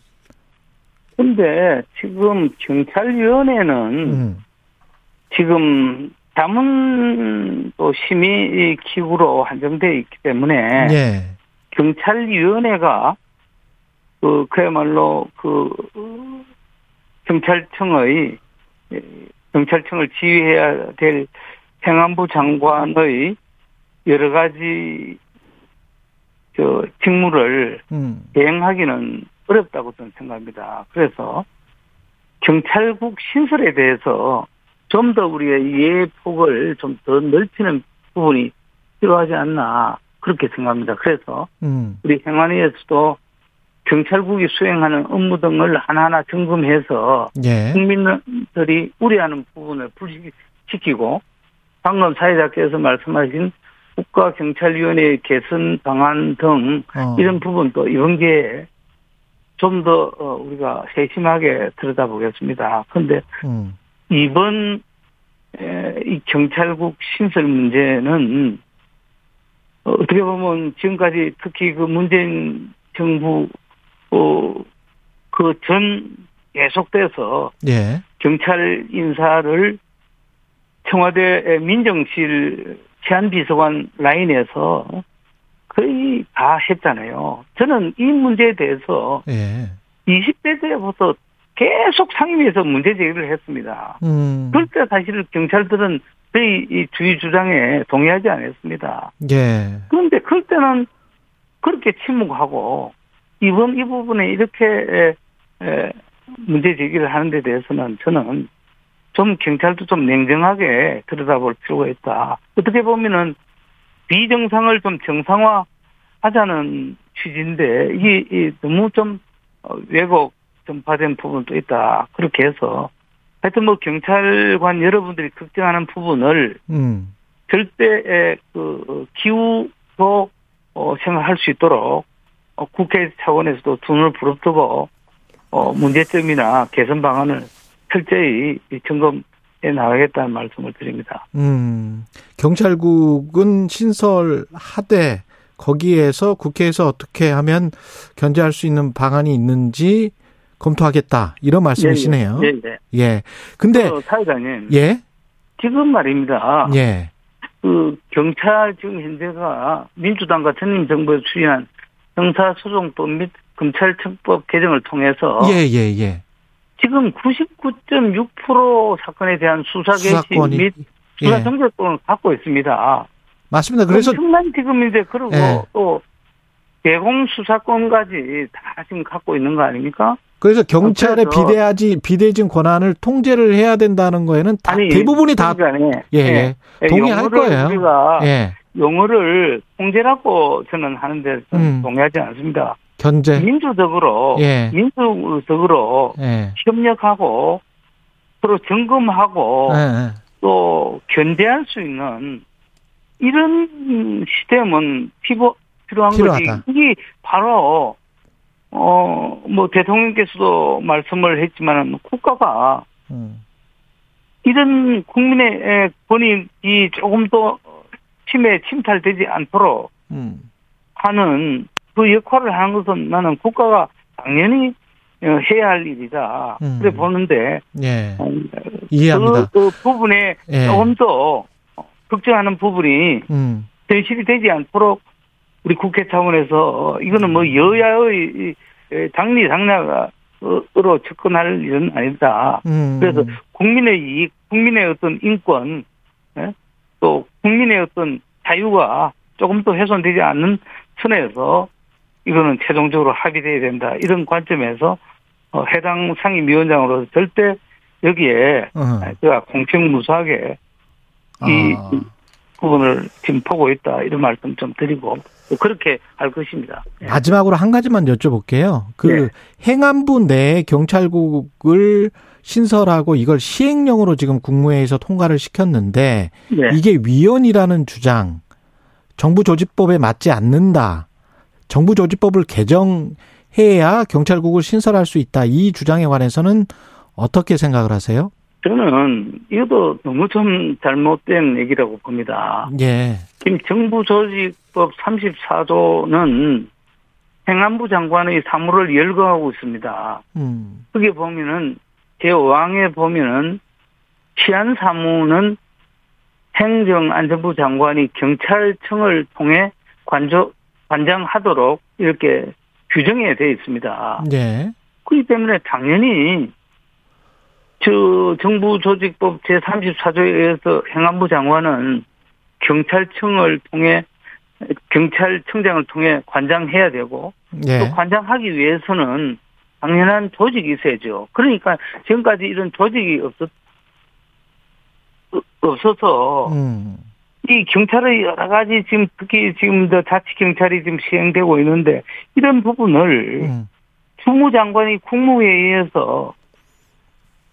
근데 지금 경찰위원회는 지금 자문도 심의 기구로 한정되어 있기 때문에 네. 경찰위원회가 그야말로 경찰청을 지휘해야 될 행안부 장관의 여러 가지 직무를 대행하기는 어렵다고 저는 생각합니다. 그래서 경찰국 신설에 대해서 좀 더 우리의 이해폭을 좀 더 넓히는 부분이 필요하지 않나 그렇게 생각합니다. 그래서 우리 행안위에서도 경찰국이 수행하는 업무 등을 하나하나 점검해서 예. 국민들이 우려하는 부분을 불식시키고 방금 사회자께서 말씀하신 국가경찰위원회의 개선 방안 등 이런 부분도 이번 기회에 좀 더 우리가 세심하게 들여다보겠습니다. 그런데 이번 이 경찰국 신설 문제는 어떻게 보면 지금까지 특히 그 문재인 정부 그 전 계속돼서 예. 경찰 인사를 청와대 민정실 치안비서관 라인에서 거의 다 했잖아요. 저는 이 문제에 대해서 예. 20대 때부터 계속 상임위에서 문제 제기를 했습니다. 그때 사실 경찰들은 저희 주의 주장에 동의하지 않았습니다. 예. 그런데 그때는 그렇게 침묵하고 이번 이 부분에 이렇게 문제 제기를 하는 데 대해서는 저는 좀 경찰도 좀 냉정하게 들여다볼 필요가 있다. 어떻게 보면은 비정상을 좀 정상화하자는 취지인데 이게 너무 좀 왜곡 전파된 부분도 있다. 그렇게 해서 하여튼 뭐 경찰관 여러분들이 걱정하는 부분을 절대 그 기우로 생각할 수 있도록 국회 차원에서도 두 눈을 부릅뜨고 문제점이나 개선 방안을 철저히 점검해 나가겠다는 말씀을 드립니다. 경찰국은 신설하되 거기에서 국회에서 어떻게 하면 견제할 수 있는 방안이 있는지 검토하겠다 이런 말씀이시네요. 네, 네. 예. 근데 사회자님, 예, 지금 말입니다. 예. 그 경찰 지금 현재가 민주당과 전임 정부에서 추진한 형사소송법 및 검찰청법 개정을 통해서 예. 지금 99.6% 사건에 대한 수사 개시 및 수사 정책권을 갖고 있습니다. 맞습니다. 그래서 엄청난 지금 이제 그러고 예. 또 대공 수사권까지 다 지금 갖고 있는 거 아닙니까? 그래서 경찰에 비대해진 권한을 통제를 해야 된다는 거에는 다, 아니, 대부분이 다 동의할 거예요. 우리가 용어를 통제라고 저는 하는데 동의하지 않습니다. 견제. 민주적으로 협력하고 서로 점검하고 또 견제할 수 있는 이런 시스템은 필요하다. 거지. 이게 바로 뭐 대통령께서도 말씀을 했지만 국가가 이런 국민의 권익이 조금 더 침탈되지 않도록 하는 그 역할을 하는 것은 나는 국가가 당연히 해야 할 일이다. 그래 보는데 이해합니다. 그 부분에 조금 더 걱정하는 부분이 현실이 되지 않도록 우리 국회 차원에서 이거는 뭐 여야의 당리당략으로 접근할 일은 아니다. 그래서 국민의 이익, 국민의 어떤 인권, 또 국민의 어떤 자유가 조금 더 훼손되지 않는 선에서 이거는 최종적으로 합의돼야 된다. 이런 관점에서 해당 상임위원장으로서 절대 여기에 제가 공평무사하게 이 부분을 지금 보고 있다. 이런 말씀 좀 드리고 그렇게 할 것입니다. 마지막으로 한 가지만 여쭤볼게요. 행안부 내 경찰국을 신설하고 이걸 시행령으로 지금 국무회의에서 통과를 시켰는데 이게 위헌이라는 주장, 정부 조직법에 맞지 않는다. 정부 조직법을 개정해야 경찰국을 신설할 수 있다. 이 주장에 관해서는 어떻게 생각을 하세요? 저는 이것도 너무 좀 잘못된 얘기라고 봅니다. 예. 지금 정부조직법 34조는 행안부 장관의 사무를 열거하고 있습니다. 그게 보면은 제5항에 보면은 치안 사무는 행정안전부 장관이 경찰청을 통해 관장하도록 이렇게 규정이 되어 있습니다. 네. 그렇기 때문에 당연히 저 정부조직법 제34조에 의해서 행안부 장관은 경찰청장을 통해 관장해야 되고, 네. 또 관장하기 위해서는 당연한 조직이 있어야죠. 그러니까 지금까지 이런 조직이 없어서 이 경찰의 여러 가지 지금 특히 지금 자치경찰이 지금 시행되고 있는데 이런 부분을 주무장관이 국무회의에서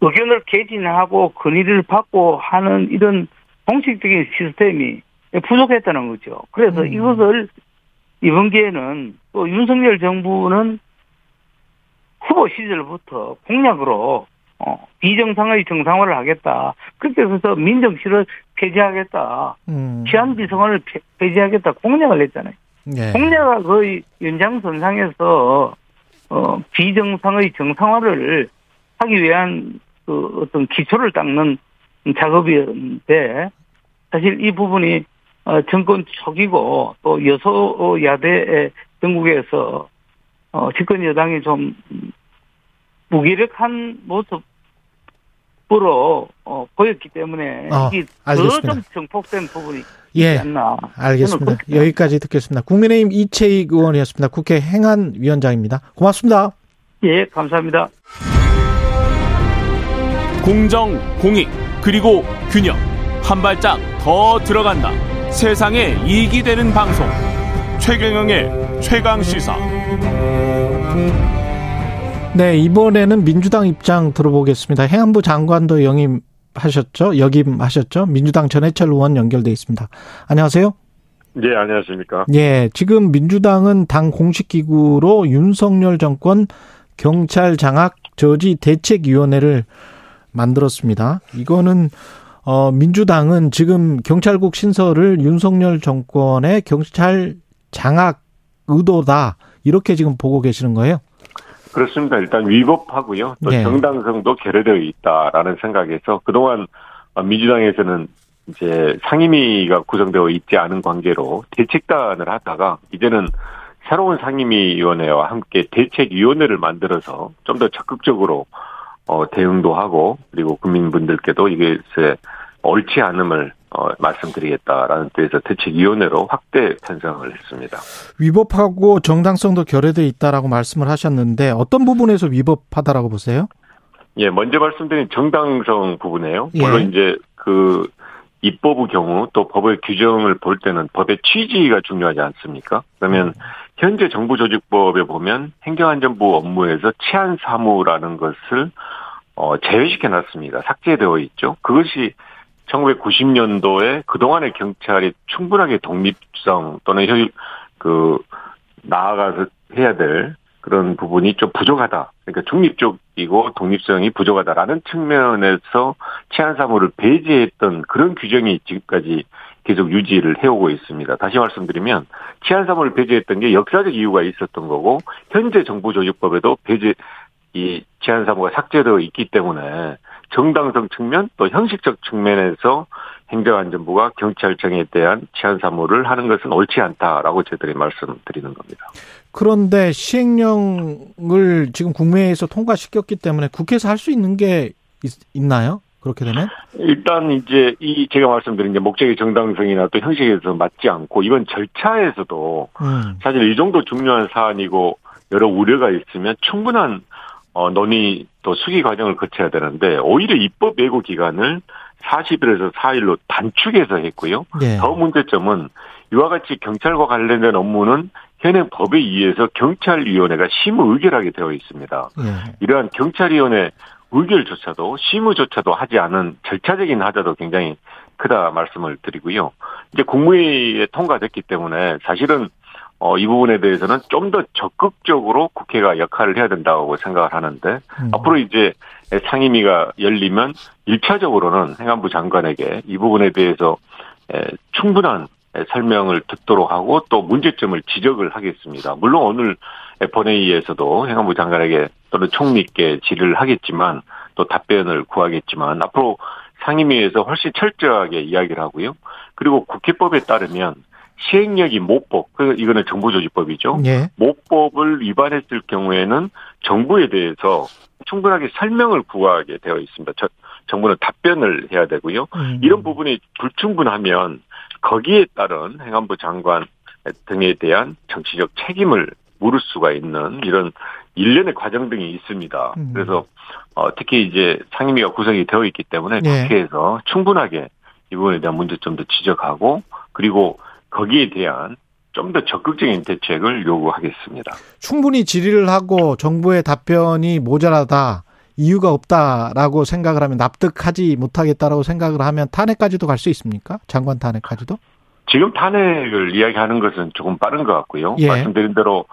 의견을 개진하고 건의를 받고 하는 이런 공식적인 시스템이 부족했다는 거죠. 그래서 이것을 이번 기회는 또 윤석열 정부는 후보 시절부터 공약으로 비정상의 정상화를 하겠다. 그렇게 해서 민정실을 폐지하겠다. 치안비서관을 폐지하겠다. 공약을 했잖아요. 네. 공약을 거의 연장선상에서 비정상의 정상화를 하기 위한 그 어떤 기초를 닦는 작업이었는데 사실 이 부분이 정권 초기고 또 여소야대 전국에서 집권 여당이 좀 무기력한 모습으로 보였기 때문에 이게 더 좀 증폭된 부분이 있지 않나. 예, 알겠습니다. 여기까지 듣겠습니다. 국민의힘 이채익 의원이었습니다. 국회 행안위원장입니다. 고맙습니다. 예, 감사합니다. 공정, 공익, 그리고 균형. 한 발짝 더 들어간다. 세상에 이익이 되는 방송. 최경영의 최강시사. 네, 이번에는 민주당 입장 들어보겠습니다. 행안부 장관도 역임하셨죠? 민주당 전해철 의원 연결돼 있습니다. 안녕하세요. 네, 안녕하십니까. 예, 지금 민주당은 당 공식기구로 윤석열 정권 경찰 장악 저지 대책위원회를 만들었습니다. 이거는 민주당은 지금 경찰국 신설을 윤석열 정권의 경찰 장악 의도다 이렇게 지금 보고 계시는 거예요? 그렇습니다. 일단 위법하고요. 또 네. 정당성도 결여되어 있다라는 생각에서 그동안 민주당에서는 이제 상임위가 구성되어 있지 않은 관계로 대책단을 하다가 이제는 새로운 상임위원회와 함께 대책위원회를 만들어서 좀 더 적극적으로 대응도 하고 그리고 국민분들께도 이게 옳지 않음을 말씀드리겠다라는 뜻에서 대책위원회로 확대 편성을 했습니다. 위법하고 정당성도 결여돼 있다라고 말씀을 하셨는데 어떤 부분에서 위법하다라고 보세요? 예, 먼저 말씀드린 정당성 부분이에요. 물론 예. 이제 그 입법의 경우 또 법의 규정을 볼 때는 법의 취지가 중요하지 않습니까? 그러면 현재 정부조직법에 보면 행정안전부 업무에서 치안사무라는 것을 제외시켜놨습니다. 삭제되어 있죠. 그것이 1990년도에 그동안의 경찰이 충분하게 독립성 또는 그 나아가서 해야 될 그런 부분이 좀 부족하다. 그러니까 중립적이고 독립성이 부족하다라는 측면에서 치안사무를 배제했던 그런 규정이 지금까지 계속 유지를 해오고 있습니다. 다시 말씀드리면 치안사무를 배제했던 게 역사적 이유가 있었던 거고 현재 정부조직법에도 이 치안사무가 삭제되어 있기 때문에 정당성 측면 또 형식적 측면에서 행정안전부가 경찰청에 대한 치안사무를 하는 것은 옳지 않다라고 저희들이 말씀드리는 겁니다. 그런데 시행령을 지금 국회에서 통과시켰기 때문에 국회에서 할 수 있는 게 있나요? 그렇게 되면? 일단 이제 제가 말씀드린 게 목적의 정당성이나 또 형식에서 맞지 않고 이번 절차에서도 사실 이 정도 중요한 사안이고 여러 우려가 있으면 충분한 논의 또 수기 과정을 거쳐야 되는데 오히려 입법 예고 기간을 40일에서 4일로 단축해서 했고요. 네. 더 문제점은 이와 같이 경찰과 관련된 업무는 현행 법에 의해서 경찰위원회가 심의 의결하게 되어 있습니다. 네. 이러한 경찰위원회 의결조차도 심의조차도 하지 않은 절차적인 하자도 굉장히 크다 말씀을 드리고요. 이제 국무회의에 통과됐기 때문에 사실은 이 부분에 대해서는 좀 더 적극적으로 국회가 역할을 해야 된다고 생각을 하는데 앞으로 이제 상임위가 열리면 1차적으로는 행안부 장관에게 이 부분에 대해서 충분한 설명을 듣도록 하고 또 문제점을 지적을 하겠습니다. 물론 오늘 본회의에서도 행안부 장관에게 또는 총리께 질의를 하겠지만 또 답변을 구하겠지만 앞으로 상임위에서 훨씬 철저하게 이야기를 하고요. 그리고 국회법에 따르면 시행령이 모법, 이거는 정부조직법이죠. 예. 모법을 위반했을 경우에는 정부에 대해서 충분하게 설명을 구하게 되어 있습니다. 정부는 답변을 해야 되고요. 이런 부분이 불충분하면 거기에 따른 행안부 장관 등에 대한 정치적 책임을 물을 수가 있는 이런 일련의 과정 등이 있습니다. 그래서 특히 이제 상임위가 구성이 되어 있기 때문에 국회에서 충분하게 이 부분에 대한 문제점도 지적하고 그리고 거기에 대한 좀 더 적극적인 대책을 요구하겠습니다. 충분히 질의를 하고 정부의 답변이 모자라다, 이유가 없다라고 생각을 하면, 납득하지 못하겠다라고 생각을 하면 탄핵까지도 갈 수 있습니까? 장관 탄핵까지도? 지금 탄핵을 이야기하는 것은 조금 빠른 것 같고요. 예. 말씀드린 대로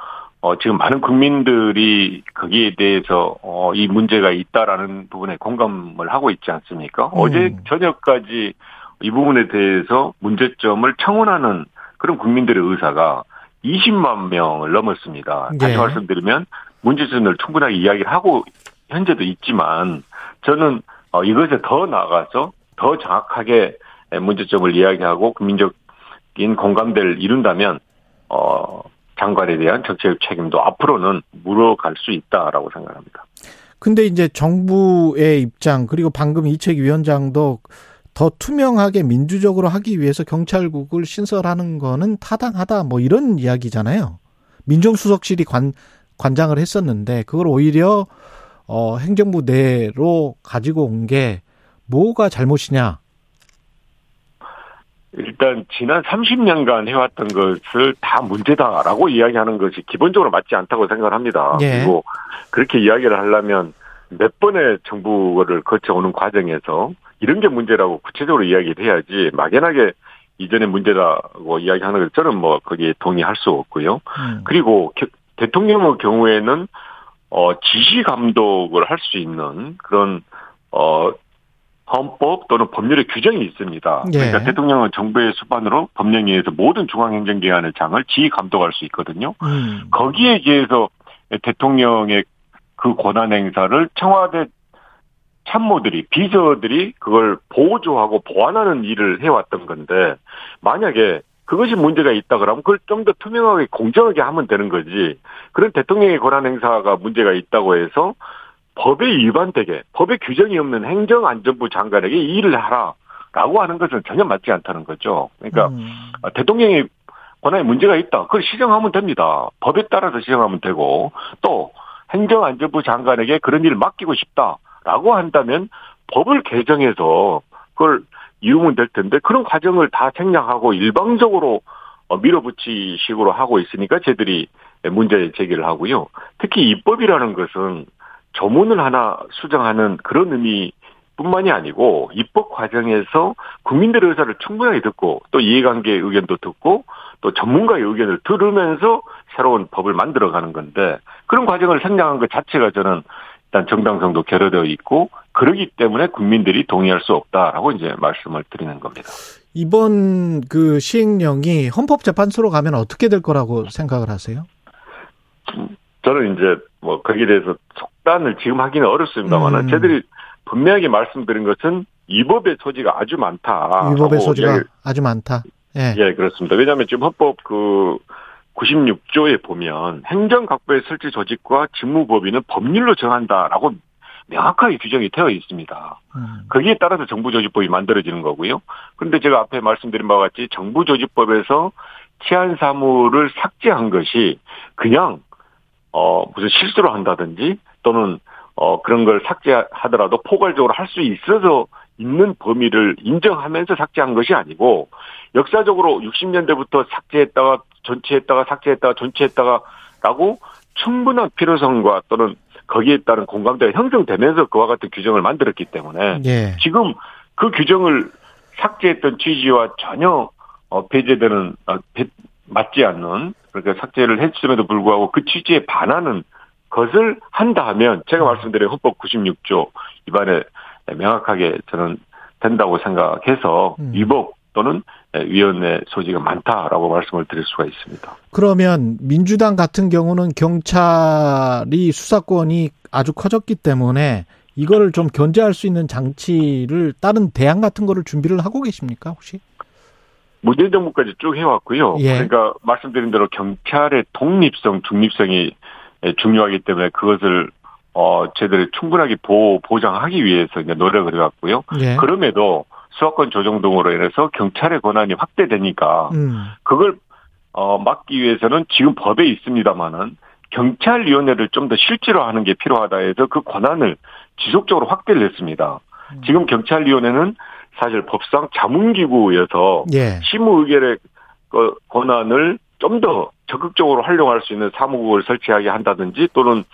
지금 많은 국민들이 거기에 대해서 이 문제가 있다라는 부분에 공감을 하고 있지 않습니까? 어제 저녁까지 이 부분에 대해서 문제점을 청원하는 그런 국민들의 의사가 20만 명을 넘었습니다. 다시 말씀드리면 문제점을 충분하게 이야기를 하고 현재도 있지만 저는 이것에 더 나아가서 더 정확하게 문제점을 이야기하고 국민적인 공감대를 이룬다면 장관에 대한 정치적 책임도 앞으로는 물어갈 수 있다라고 생각합니다. 근데 이제 정부의 입장 그리고 방금 이채익 위원장도 더 투명하게 민주적으로 하기 위해서 경찰국을 신설하는 거는 타당하다 뭐 이런 이야기잖아요. 민정수석실이 관장을 했었는데 그걸 오히려 행정부 내로 가지고 온 게 뭐가 잘못이냐? 일단 지난 30년간 해왔던 것을 다 문제다라고 이야기하는 것이 기본적으로 맞지 않다고 생각을 합니다. 예. 그리고 그렇게 이야기를 하려면 몇 번의 정부를 거쳐오는 과정에서 이런 게 문제라고 구체적으로 이야기를 해야지 막연하게 이전의 문제라고 이야기하는 것 저는 뭐 거기에 동의할 수 없고요. 그리고 대통령의 경우에는 지시 감독을 할 수 있는 그런 헌법 또는 법률의 규정이 있습니다. 그러니까 예. 대통령은 정부의 수반으로 법령에 의해서 모든 중앙행정기관의 장을 지휘 감독할 수 있거든요. 거기에 의해서 대통령의 그 권한 행사를 청와대 참모들이 비서들이 그걸 보조하고 보완하는 일을 해왔던 건데 만약에 그것이 문제가 있다 그러면 그걸 좀 더 투명하게 공정하게 하면 되는 거지 그런 대통령의 권한 행사가 문제가 있다고 해서 법에 위반되게 법에 규정이 없는 행정안전부 장관에게 이 일을 하라라고 하는 것은 전혀 맞지 않다는 거죠. 그러니까 대통령의 권한에 문제가 있다. 그걸 시정하면 됩니다. 법에 따라서 시정하면 되고 또 행정안전부 장관에게 그런 일을 맡기고 싶다라고 한다면 법을 개정해서 그걸 이유면 될 텐데 그런 과정을 다 생략하고 일방적으로 밀어붙이식으로 하고 있으니까 쟤들이 문제 제기를 하고요. 특히 입법이라는 것은 조문을 하나 수정하는 그런 의미뿐만이 아니고 입법 과정에서 국민들의 의사를 충분하게 듣고 또 이해관계의 의견도 듣고 또 전문가의 의견을 들으면서 새로운 법을 만들어가는 건데 그런 과정을 생략한 것 자체가 저는 일단 정당성도 결여되어 있고 그러기 때문에 국민들이 동의할 수 없다라고 이제 말씀을 드리는 겁니다. 이번 그 시행령이 헌법재판소로 가면 어떻게 될 거라고 생각을 하세요? 저는 이제 뭐 거기에 대해서 속단을 지금 하기는 어렵습니다만 저희들이 분명하게 말씀드린 것은 위법의 소지가 아주 많다. 위법의 소지가 아주 많다. 예. 예, 그렇습니다. 왜냐하면 지금 헌법 96조에 보면 행정각부의 설치 조직과 직무법인은 법률로 정한다라고 명확하게 규정이 되어 있습니다. 거기에 따라서 정부조직법이 만들어지는 거고요. 그런데 제가 앞에 말씀드린 바와 같이 정부조직법에서 치안사무를 삭제한 것이 그냥 무슨 실수로 한다든지 또는 그런 걸 삭제하더라도 포괄적으로 할 수 있어서 있는 범위를 인정하면서 삭제한 것이 아니고 역사적으로 60년대부터 삭제했다가 존치했다가라고 충분한 필요성과 또는 거기에 따른 공감대가 형성되면서 그와 같은 규정을 만들었기 때문에 예. 지금 그 규정을 삭제했던 취지와 전혀 배제되는 맞지 않는 그러니까 삭제를 했음에도 불구하고 그 취지에 반하는 것을 한다 하면 제가 말씀드린 헌법 96조 위반에 명확하게 저는 된다고 생각해서 위법 또는 위헌의 소지가 많다라고 말씀을 드릴 수가 있습니다. 그러면 민주당 같은 경우는 경찰이 수사권이 아주 커졌기 때문에 이거를 좀 견제할 수 있는 장치를 다른 대안 같은 거를 준비를 하고 계십니까 혹시? 문재인 정부까지 쭉 해왔고요. 예. 그러니까 말씀드린 대로 경찰의 독립성, 중립성이 중요하기 때문에 그것을 제대로 충분하게 보장하기 위해서 이제 노력을 해왔고요. 예. 그럼에도 수사권 조정 등으로 인해서 경찰의 권한이 확대되니까 그걸 막기 위해서는 지금 법에 있습니다만은 경찰위원회를 좀 더 실제로 하는 게 필요하다 해서 그 권한을 지속적으로 확대를 했습니다. 지금 경찰위원회는 사실 법상 자문기구여서 예. 심의의결의 권한을 좀 더 적극적으로 활용할 수 있는 사무국을 설치하게 한다든지 또는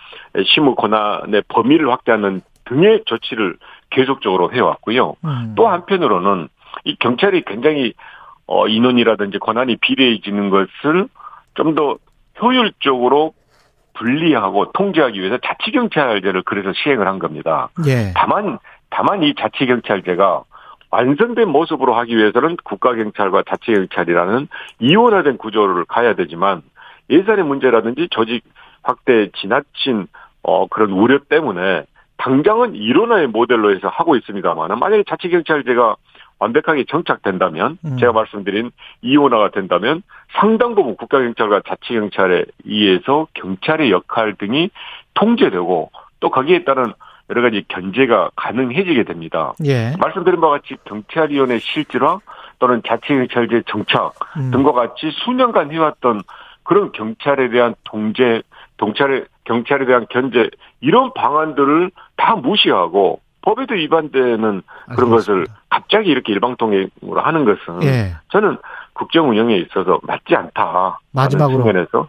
심의 권한의 범위를 확대하는 등의 조치를 계속적으로 해왔고요. 또 한편으로는 이 경찰이 굉장히 인원이라든지 권한이 비대해지는 것을 좀 더 효율적으로 분리하고 통제하기 위해서 자치경찰제를 그래서 시행을 한 겁니다. 예. 다만 이 자치경찰제가 완성된 모습으로 하기 위해서는 국가경찰과 자치경찰이라는 이원화된 구조를 가야 되지만 예산의 문제라든지 조직 확대에 지나친 그런 우려 때문에 당장은 이론화의 모델로 해서 하고 있습니다만 만약에 자치경찰제가 완벽하게 정착된다면 제가 말씀드린 이원화가 된다면 상당 부분 국가경찰과 자치경찰에 의해서 경찰의 역할 등이 통제되고 또 거기에 따른 여러 가지 견제가 가능해지게 됩니다. 예. 말씀드린 바와 같이 경찰위원회 실질화 또는 자치경찰제 정착 등과 같이 수년간 해왔던 그런 경찰에 대한 경찰에 대한 견제 이런 방안들을 다 무시하고 법에도 위반되는 그런 것을 갑자기 이렇게 일방통행으로 하는 것은 예. 저는 국정운영에 있어서 맞지 않다. 마지막으로 측면에서.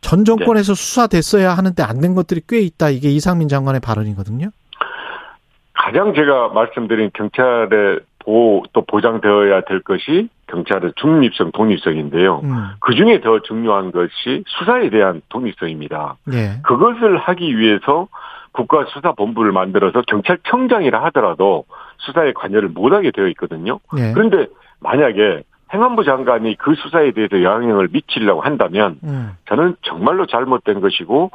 전 정권에서 네. 수사됐어야 하는데 안 된 것들이 꽤 있다. 이게 이상민 장관의 발언이거든요. 가장 제가 말씀드린 경찰의 보호 또 보장되어야 될 것이 경찰의 중립성, 독립성인데요. 그중에 더 중요한 것이 수사에 대한 독립성입니다. 네. 그것을 하기 위해서 국가수사본부를 만들어서 경찰청장이라 하더라도 수사에 관여를 못하게 되어 있거든요. 네. 그런데 만약에 행안부 장관이 그 수사에 대해서 영향을 미치려고 한다면 저는 정말로 잘못된 것이고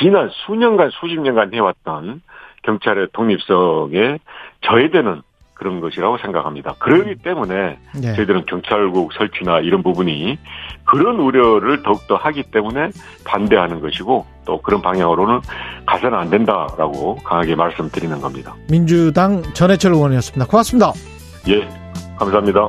지난 수년간 수십 년간 해왔던 경찰의 독립성에 저해되는 그런 것이라고 생각합니다. 그렇기 때문에 네. 저희들은 경찰국 설치나 이런 부분이 그런 우려를 더욱더 하기 때문에 반대하는 것이고 또 그런 방향으로는 가서는 안 된다라고 강하게 말씀드리는 겁니다. 민주당 전해철 의원이었습니다. 고맙습니다. 예, 감사합니다.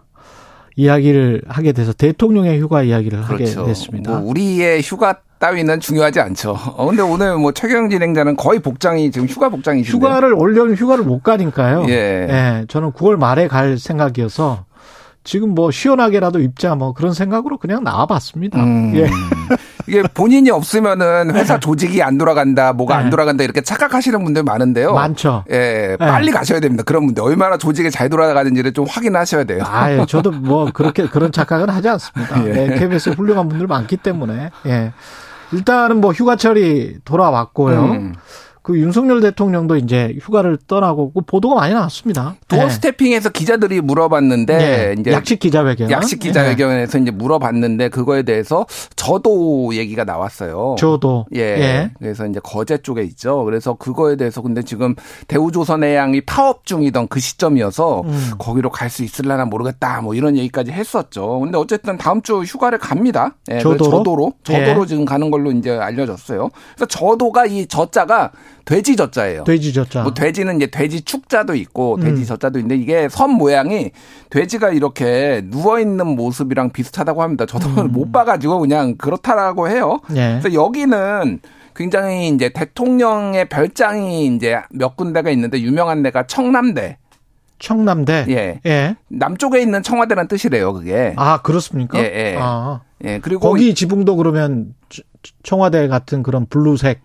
이야기를 하게 돼서 대통령의 휴가 이야기를 하게 됐습니다. 우리의 휴가 따위는 중요하지 않죠. 그런데 오늘 최경영 진행자는 거의 복장이 지금 휴가 복장이신데 휴가를 올려면 휴가를 못 가니까요. 예. 예, 저는 9월 말에 갈 생각이어서 지금 시원하게라도 입자 그런 생각으로 그냥 나와봤습니다. 예. 이게 본인이 없으면은 회사 조직이 안 돌아간다, 뭐가 안 돌아간다 이렇게 착각하시는 분들 많은데요. 많죠. 예, 빨리 가셔야 됩니다. 그런 분들 얼마나 조직이 잘 돌아가는지를 좀 확인하셔야 돼요. 아, 예, 저도 그렇게 그런 착각은 하지 않습니다. 예. 예, KBS 훌륭한 분들 많기 때문에 예, 일단은 휴가철이 돌아왔고요. 그 윤석열 대통령도 이제 휴가를 떠나고 보도가 많이 나왔습니다. 도어 스태핑에서 기자들이 물어봤는데 이제 약식 기자회견. 약식 기자회견에서 이제 물어봤는데 그거에 대해서 저도 얘기가 나왔어요. 저도. 그래서 이제 거제 쪽에 있죠. 그래서 그거에 대해서 근데 지금 대우조선해양이 파업 중이던 그 시점이어서 거기로 갈 수 있을라나 모르겠다. 뭐 이런 얘기까지 했었죠. 근데 어쨌든 다음 주 휴가를 갑니다. 예, 저도로 지금 가는 걸로 이제 알려졌어요. 그래서 저도가 이 저자가 돼지 젖자예요. 돼지 젖자. 뭐 돼지는 이제 돼지 축자도 있고 돼지 젖자도 있는데 이게 선 모양이 돼지가 이렇게 누워 있는 모습이랑 비슷하다고 합니다. 저도 못 봐가지고 그냥 그렇다라고 해요. 예. 그래서 여기는 굉장히 이제 대통령의 별장이 이제 몇 군데가 있는데 유명한 데가 청남대. 청남대. 예. 남쪽에 있는 청와대란 뜻이래요, 그게. 아, 그렇습니까? 예. 아. 예, 그리고 거기 지붕도 그러면 청와대 같은 그런 블루색,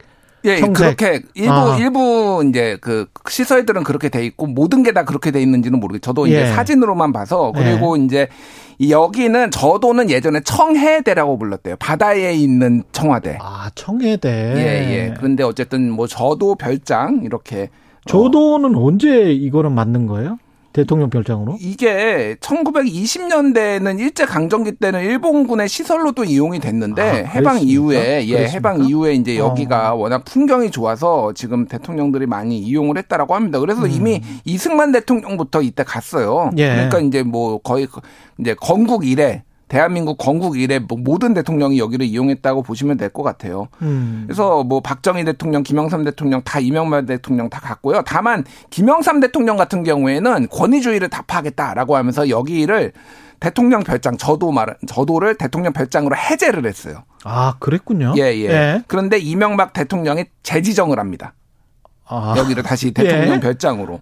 예, 청색. 그렇게 일부 이제 그 시설들은 그렇게 돼 있고 모든 게 다 그렇게 돼 있는지는 모르겠어요. 저도 이제 사진으로만 봐서. 그리고 이제 여기는 저도는 예전에 청해대라고 불렀대요. 바다에 있는 청와대. 아, 청해대. 예. 그런데 어쨌든 뭐 저도 별장 이렇게. 저도는 언제 이거는 맞는 거예요? 대통령 별장으로? 이게 1920년대에는 일제강점기 때는 일본군의 시설로도 이용이 됐는데 해방 이후에 해방 이후에 이제 여기가 워낙 풍경이 좋아서 지금 대통령들이 많이 이용을 했다라고 합니다. 그래서 이미 이승만 대통령부터 이때 갔어요. 그러니까 이제 뭐 거의 이제 대한민국 건국 이래 모든 대통령이 여기를 이용했다고 보시면 될 것 같아요. 그래서 뭐 박정희 대통령, 김영삼 대통령, 다 이명박 대통령 다 갔고요. 다만 김영삼 대통령 같은 경우에는 권위주의를 다 파하겠다라고 하면서 여기를 대통령 별장, 저도를 대통령 별장으로 해제를 했어요. 아, 그랬군요. 예. 그런데 이명박 대통령이 재지정을 합니다. 아. 여기를 다시 대통령 별장으로.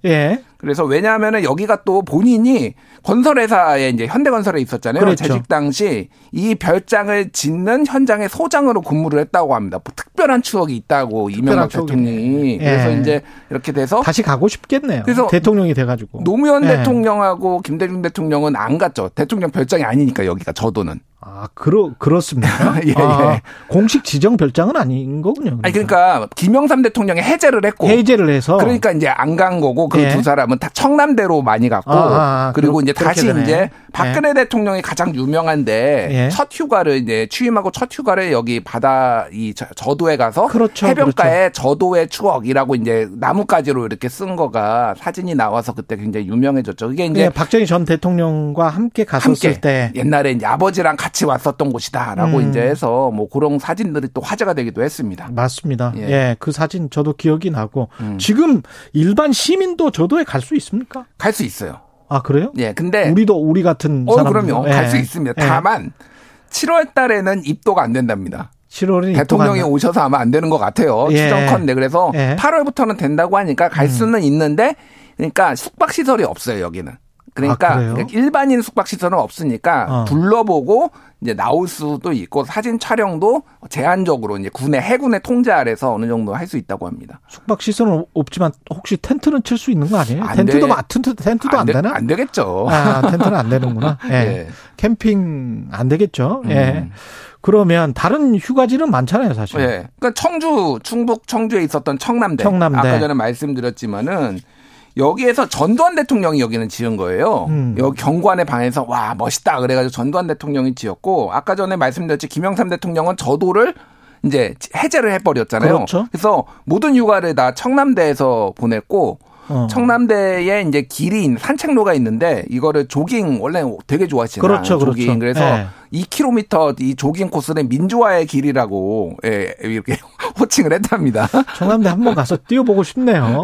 그래서 왜냐하면은 여기가 또 본인이 건설회사에 이제 현대건설에 있었잖아요. 그렇죠. 재직 당시 이 별장을 짓는 현장의 소장으로 근무를 했다고 합니다. 뭐 특별한 추억이 있다고 이명박 대통령이. 그래서 이제 이렇게 돼서 다시 가고 싶겠네요. 그래서 대통령이 돼가지고 노무현 대통령하고 김대중 대통령은 안 갔죠. 대통령 별장이 아니니까 여기가 저도는. 아, 그렇습니까? 예. 공식 지정 별장은 아닌 거군요. 그러니까. 아니, 그러니까 김영삼 대통령이 해제를 했고. 해제를 해서. 그러니까 이제 안 간 거고 그 두 사람은 다 청남대로 많이 갔고. 그리고 이제 다시 되네. 이제 박근혜 대통령이 가장 유명한데 첫 휴가를 이제 취임하고 첫 휴가를 여기 바다 이 저도에 가서 해변가에 저도의 추억이라고 이제 나뭇가지로 이렇게 쓴 거가 사진이 나와서 그때 굉장히 유명해졌죠. 그게 이제 박정희 전 대통령과 함께 갔었을 때 옛날에 이제 아버지랑 같이 왔었던 곳이다라고 이제 해서 뭐 그런 사진들이 또 화제가 되기도 했습니다. 맞습니다. 예, 그 사진 저도 기억이 나고. 지금 일반 시민도 저도에 갈 수 있습니까? 갈 수 있어요. 아, 그래요? 예, 근데 우리도 우리 같은 사람들. 그럼요. 갈 수 있습니다. 다만 7월 달에는 입도가 안 된답니다. 7월은 대통령이 오셔서 아마 안 되는 것 같아요. 추정컨대. 그래서 8월부터는 된다고 하니까 갈 수는 있는데 그러니까 숙박 시설이 없어요, 여기는. 그러니까 일반인 숙박시설은 없으니까 둘러보고 이제 나올 수도 있고 사진 촬영도 제한적으로 이제 해군의 통제 아래서 어느 정도 할 수 있다고 합니다. 숙박시설은 없지만 혹시 텐트는 칠 수 있는 거 아니에요? 텐트도 안 되나? 안 되겠죠. 아, 텐트는 안 되는구나. 캠핑 안 되겠죠. 그러면 다른 휴가지는 많잖아요, 사실. 그러니까 충북 청주에 있었던 청남대. 아까 전에 말씀드렸지만은. 여기에서 전두환 대통령이 여기는 지은 거예요. 여기 경관의 방에서 와 멋있다 그래가지고 전두환 대통령이 지었고 아까 전에 말씀드렸지 김영삼 대통령은 저도를 이제 해제를 해버렸잖아요. 그렇죠. 그래서 모든 휴가를 다 청남대에서 보냈고 청남대에 이제 산책로가 있는데 이거를 조깅 원래 되게 좋아하시잖아요. 조깅. 그래서 2km 이 조깅 코스는 민주화의 길이라고 이렇게 호칭을 했답니다. 청남대 한번 가서 뛰어보고 싶네요.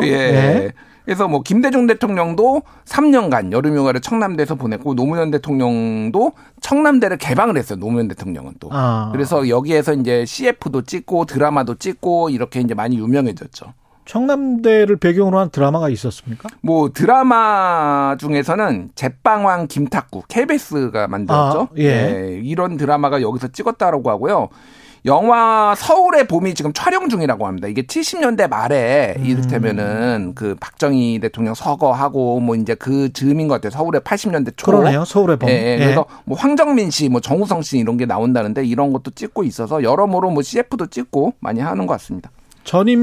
그래서 뭐 김대중 대통령도 3년간 여름휴가를 청남대에서 보냈고 노무현 대통령도 청남대를 개방을 했어요. 노무현 대통령은 또. 그래서 여기에서 이제 CF도 찍고 드라마도 찍고 이렇게 이제 많이 유명해졌죠. 청남대를 배경으로 한 드라마가 있었습니까? 뭐 드라마 중에서는 제빵왕 김탁구 KBS가 만들었죠. 이런 드라마가 여기서 찍었다라고 하고요. 영화 서울의 봄이 지금 촬영 중이라고 합니다. 이게 70년대 말에 이를테면은 그 박정희 대통령 서거하고 뭐 이제 그 즈음인 것 같아요. 서울의 80년대 초. 그러네요. 서울의 봄. 그래서 뭐 황정민 씨, 뭐 정우성 씨 이런 게 나온다는데 이런 것도 찍고 있어서 여러모로 뭐 CF도 찍고 많이 하는 것 같습니다. 전임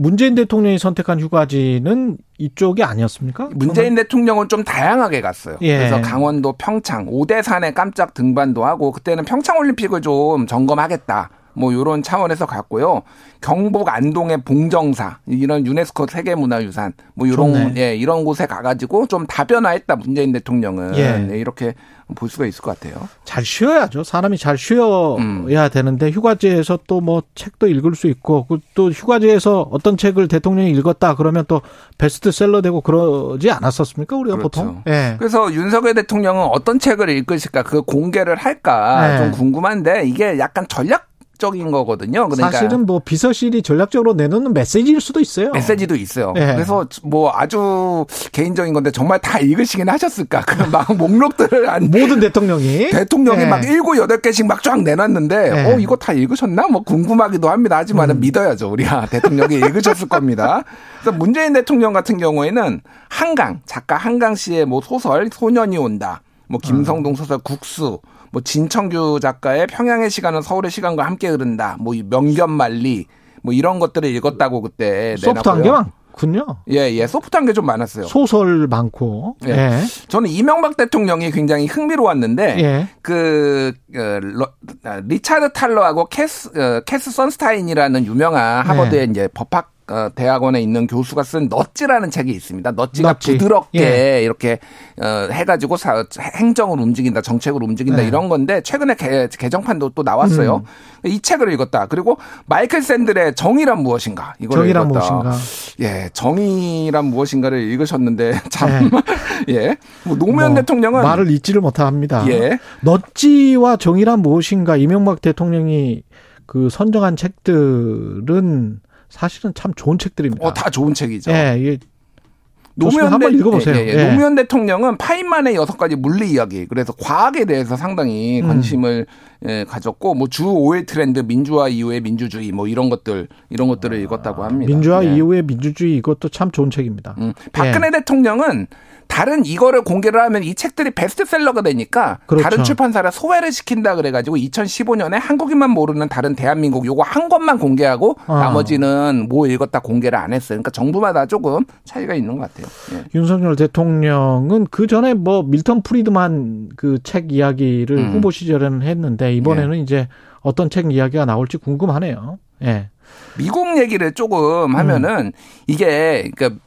문재인 대통령이 선택한 휴가지는 이쪽이 아니었습니까? 문재인 대통령은 좀 다양하게 갔어요. 예. 그래서 강원도 평창, 오대산에 깜짝 등반도 하고 그때는 평창올림픽을 좀 점검하겠다. 뭐 이런 차원에서 갔고요. 경북 안동의 봉정사 이런 유네스코 세계문화유산 뭐 이런 예, 이런 곳에 가가지고 좀 다변화했다 문재인 대통령은 예. 예, 이렇게 볼 수가 있을 것 같아요. 잘 쉬어야죠. 사람이 잘 쉬어야 되는데 휴가지에서 또 뭐 책도 읽을 수 있고 또 휴가지에서 어떤 책을 대통령이 읽었다 그러면 또 베스트셀러 되고 그러지 않았었습니까? 우리가 그렇죠. 보통. 예. 그래서 윤석열 대통령은 어떤 책을 읽으실까 그 공개를 할까 예. 좀 궁금한데 이게 약간 전략. 적인 거거든요. 그러니까 사실은 뭐 비서실이 전략적으로 내놓는 메시지일 수도 있어요. 메시지도 있어요. 네. 그래서 뭐 아주 개인적인 건데 정말 다 읽으시긴 하셨을까? 그런 막 목록들을 안 모든 대통령이 네. 막 7-8개씩 막 쫙 내놨는데 네. 이거 다 읽으셨나? 뭐 궁금하기도 합니다. 하지만 믿어야죠. 우리가 대통령이 읽으셨을 겁니다. 그래서 문재인 대통령 같은 경우에는 한강 작가 한강 씨의 뭐 소설 소년이 온다. 뭐 김성동 소설 국수 뭐 진청규 작가의 평양의 시간은 서울의 시간과 함께 흐른다. 뭐 명견만리 뭐 이런 것들을 읽었다고 그때 소프트한 게 많군요. 예, 소프트한 게 좀 많았어요. 소설 많고. 예. 예. 저는 이명박 대통령이 굉장히 흥미로웠는데 예. 리차드 탈러하고 캐스 선스타인이라는 유명한 하버드의 예. 이제 법학 대학원에 있는 교수가 쓴 넛지라는 책이 있습니다. 넛지가 부드럽게 예. 이렇게 해가지고 행정을 움직인다, 정책을 움직인다 네. 이런 건데 최근에 개정판도 또 나왔어요. 이 책을 읽었다. 그리고 마이클 샌들의 정의란 무엇인가 이걸 정의란 읽었다. 무엇인가. 예, 정의란 무엇인가를 읽으셨는데 참 네. 예, 뭐 노무현 대통령은 말을 잊지를 못합니다. 예, 넛지와 정의란 무엇인가 이명박 대통령이 그 선정한 책들은. 사실은 참 좋은 책들입니다. 다 좋은 책이죠. 예, 예. 노무현 한번 읽어보세요. 예. 노무현 대통령은 파인만의 6가지 물리 이야기. 그래서 과학에 대해서 상당히 관심을 가졌고, 뭐 주 5의 트렌드, 민주화 이후의 민주주의, 뭐 이런 것들을 읽었다고 합니다. 민주화 예. 이후의 민주주의 이것도 참 좋은 책입니다. 박근혜 예. 대통령은 다른 이거를 공개를 하면 이 책들이 베스트셀러가 되니까 그렇죠. 다른 출판사라 소외를 시킨다 그래가지고 2015년에 한국인만 모르는 다른 대한민국 요거 한 권만 공개하고 나머지는 뭐 읽었다 공개를 안 했어요. 그러니까 정부마다 조금 차이가 있는 것 같아요. 예. 윤석열 대통령은 그 전에 뭐 밀턴 프리드만 그 책 이야기를 후보 시절에는 했는데 이번에는 예. 이제 어떤 책 이야기가 나올지 궁금하네요. 예. 미국 얘기를 조금 하면은 이게 그러니까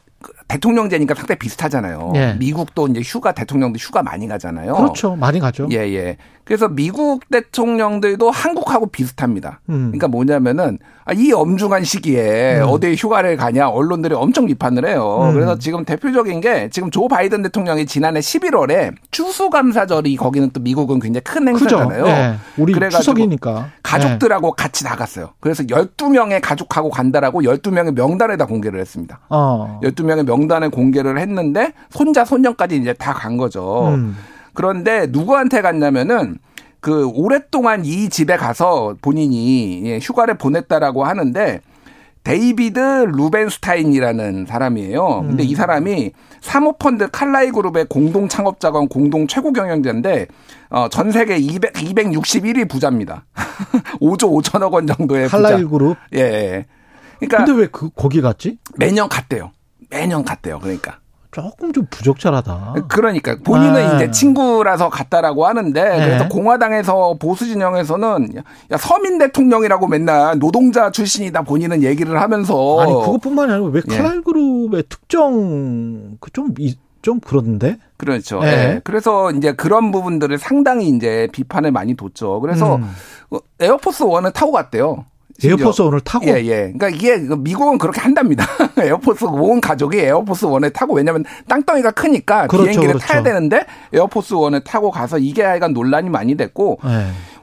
대통령제니까 상당히 비슷하잖아요. 예. 미국도 이제 대통령도 휴가 많이 가잖아요. 그렇죠. 많이 가죠. 예, 예. 그래서 미국 대통령들도 한국하고 비슷합니다. 그러니까 뭐냐면은, 이 엄중한 시기에 어디에 휴가를 가냐, 언론들이 엄청 비판을 해요. 그래서 지금 대표적인 게 지금 조 바이든 대통령이 지난해 11월에 추수감사절이 거기는 또 미국은 굉장히 큰 행사잖아요. 네. 우리 추석이니까. 가족들하고 네. 같이 나갔어요. 그래서 12명의 가족하고 간다라고 12명의 명단에다 공개를 했습니다. 12명의 명단에 공개를 했는데 손자, 손녀까지 이제 다 간 거죠. 그런데 누구한테 갔냐면은 그 오랫동안 이 집에 가서 본인이 휴가를 보냈다라고 하는데 데이비드 루벤스타인이라는 사람이에요. 근데 이 사람이 사모펀드 칼라이 그룹의 공동 창업자건 공동 최고 경영자인데 전 세계 261위 부자입니다. 5조 5천억 원 정도의 칼라이 부자. 그룹? 예. 그러니까 근데 왜 거기 갔지? 매년 갔대요. 그러니까. 조금 좀 부적절하다. 그러니까 본인은 이제 친구라서 갔다라고 하는데 그래서 공화당에서 보수 진영에서는 서민 대통령이라고 맨날 노동자 출신이다 본인은 얘기를 하면서 아니 그것뿐만이 아니고 왜 칼라이 그룹의 특정 좀 그런데? 그렇죠. 예. 예. 그래서 이제 그런 부분들을 상당히 이제 비판을 많이 뒀죠. 그래서 에어포스 1을 타고 갔대요. 에어포스 1을 타고? 예, 예. 그러니까 이게 미국은 그렇게 한답니다. 에어포스 온 가족이 에어포스 1에 타고 왜냐하면 땅덩이가 크니까 그렇죠, 비행기를 그렇죠. 타야 되는데 에어포스 1에 타고 가서 이게 약간 논란이 많이 됐고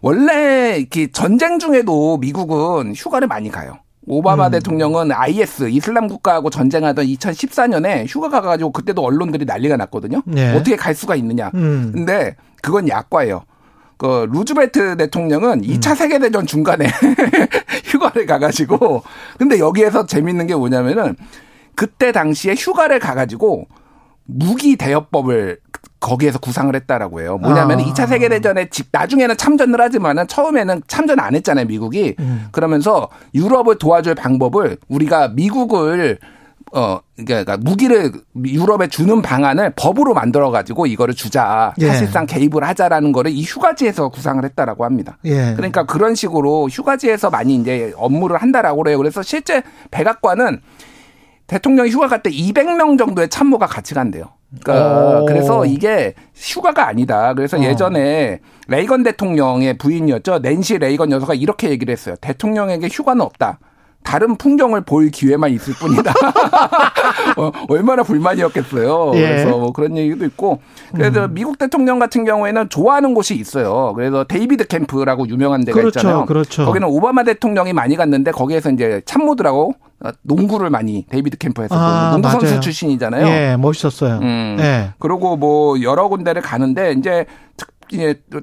원래 이렇게 전쟁 중에도 미국은 휴가를 많이 가요. 오바마 대통령은 IS 이슬람 국가하고 전쟁하던 2014년에 휴가 가가지고 그때도 언론들이 난리가 났거든요. 예. 어떻게 갈 수가 있느냐. 근데 그건 약과예요. 그 루즈벨트 대통령은 2차 세계대전 중간에 휴가를 가가지고 근데 여기에서 재밌는 게 뭐냐면은 그때 당시에 휴가를 가가지고 무기 대여법을 거기에서 구상을 했다라고 해요. 뭐냐면 2차 세계대전에 나중에는 참전을 하지만은 처음에는 참전 안 했잖아요, 미국이. 그러면서 유럽을 도와줄 방법을 우리가 미국을 그러니까 무기를 유럽에 주는 방안을 법으로 만들어 가지고 이거를 주자. 사실상 개입을 하자라는 거를 이 휴가지에서 구상을 했다라고 합니다. 예. 그러니까 그런 식으로 휴가지에서 많이 이제 업무를 한다라고 그래요. 그래서 실제 백악관은 대통령이 휴가 갈 때 200명 정도의 참모가 같이 간대요. 그러니까 그래서 이게 휴가가 아니다. 그래서 예전에 레이건 대통령의 부인이었죠. 낸시 레이건 여사가 이렇게 얘기를 했어요. 대통령에게 휴가는 없다. 다른 풍경을 볼 기회만 있을 뿐이다. 얼마나 불만이었겠어요. 예. 그래서 뭐 그런 얘기도 있고. 그래서 미국 대통령 같은 경우에는 좋아하는 곳이 있어요. 그래서 데이비드 캠프라고 유명한 데가 있잖아요. 그렇죠. 거기는 오바마 대통령이 많이 갔는데 거기에서 이제 참모들하고 농구를 많이 데이비드 캠프에서 농구 선수 출신이잖아요. 예, 멋있었어요. 예. 그리고 뭐 여러 군데를 가는데 이제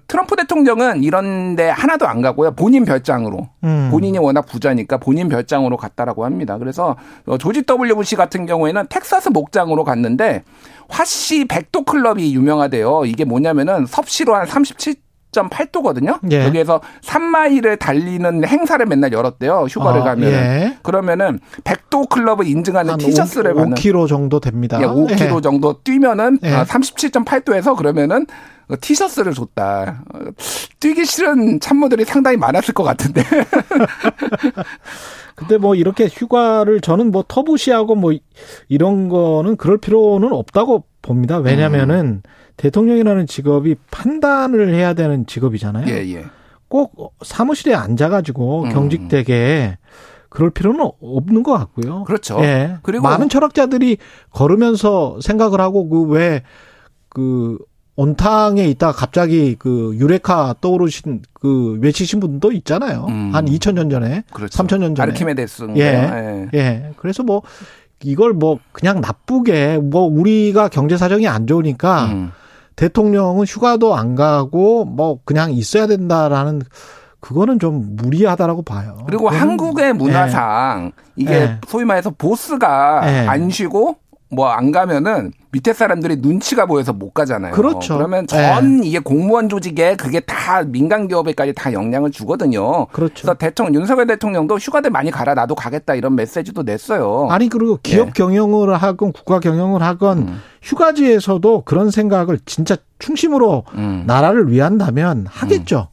트럼프 대통령은 이런 데 하나도 안 가고요. 본인 별장으로. 본인이 워낙 부자니까 본인 별장으로 갔다라고 합니다. 그래서 조지 W.부시 같은 경우에는 텍사스 목장으로 갔는데 화씨 백도 클럽이 유명하대요. 이게 뭐냐면은 섭씨로 한 37.8도거든요. 예. 여기에서 3마일을 달리는 행사를 맨날 열었대요. 휴가를 가면. 예. 그러면은 100도 클럽을 인증하는 티셔츠를 받는. 5km 정도 됩니다. 예, 5km 예. 정도 뛰면은 37.8도에서 그러면은 티셔츠를 줬다. 뛰기 싫은 참모들이 상당히 많았을 것 같은데. 근데 뭐 이렇게 휴가를 저는 뭐 터부시하고 뭐 이런 거는 그럴 필요는 없다고 봅니다. 왜냐면은 대통령이라는 직업이 판단을 해야 되는 직업이잖아요. 예, 예. 꼭 사무실에 앉아가지고 경직되게 그럴 필요는 없는 것 같고요. 그렇죠. 예. 그리고 많은 철학자들이 걸으면서 생각을 하고 그 온탕에 있다가 갑자기 그 유레카 떠오르신 그 외치신 분도 있잖아요. 한 2000년 전에, 그렇죠. 3000년 전에. 아르키메데스. 예. 예. 예. 그래서 뭐 이걸 뭐 그냥 나쁘게 뭐 우리가 경제 사정이 안 좋으니까 대통령은 휴가도 안 가고 뭐 그냥 있어야 된다라는 그거는 좀 무리하다라고 봐요. 그리고 한국의 문화상 이게 소위 말해서 보스가 안 쉬고 뭐 안 가면은 밑에 사람들이 눈치가 보여서 못 가잖아요. 그렇죠. 그러면 이게 공무원 조직에 그게 다 민간 기업에까지 다 영향을 주거든요. 그렇죠. 그래서 윤석열 대통령도 휴가들 많이 가라. 나도 가겠다. 이런 메시지도 냈어요. 아니, 그리고 기업 경영을 하건 국가 경영을 하건 휴가지에서도 그런 생각을 진짜 충심으로 나라를 위한다면 하겠죠.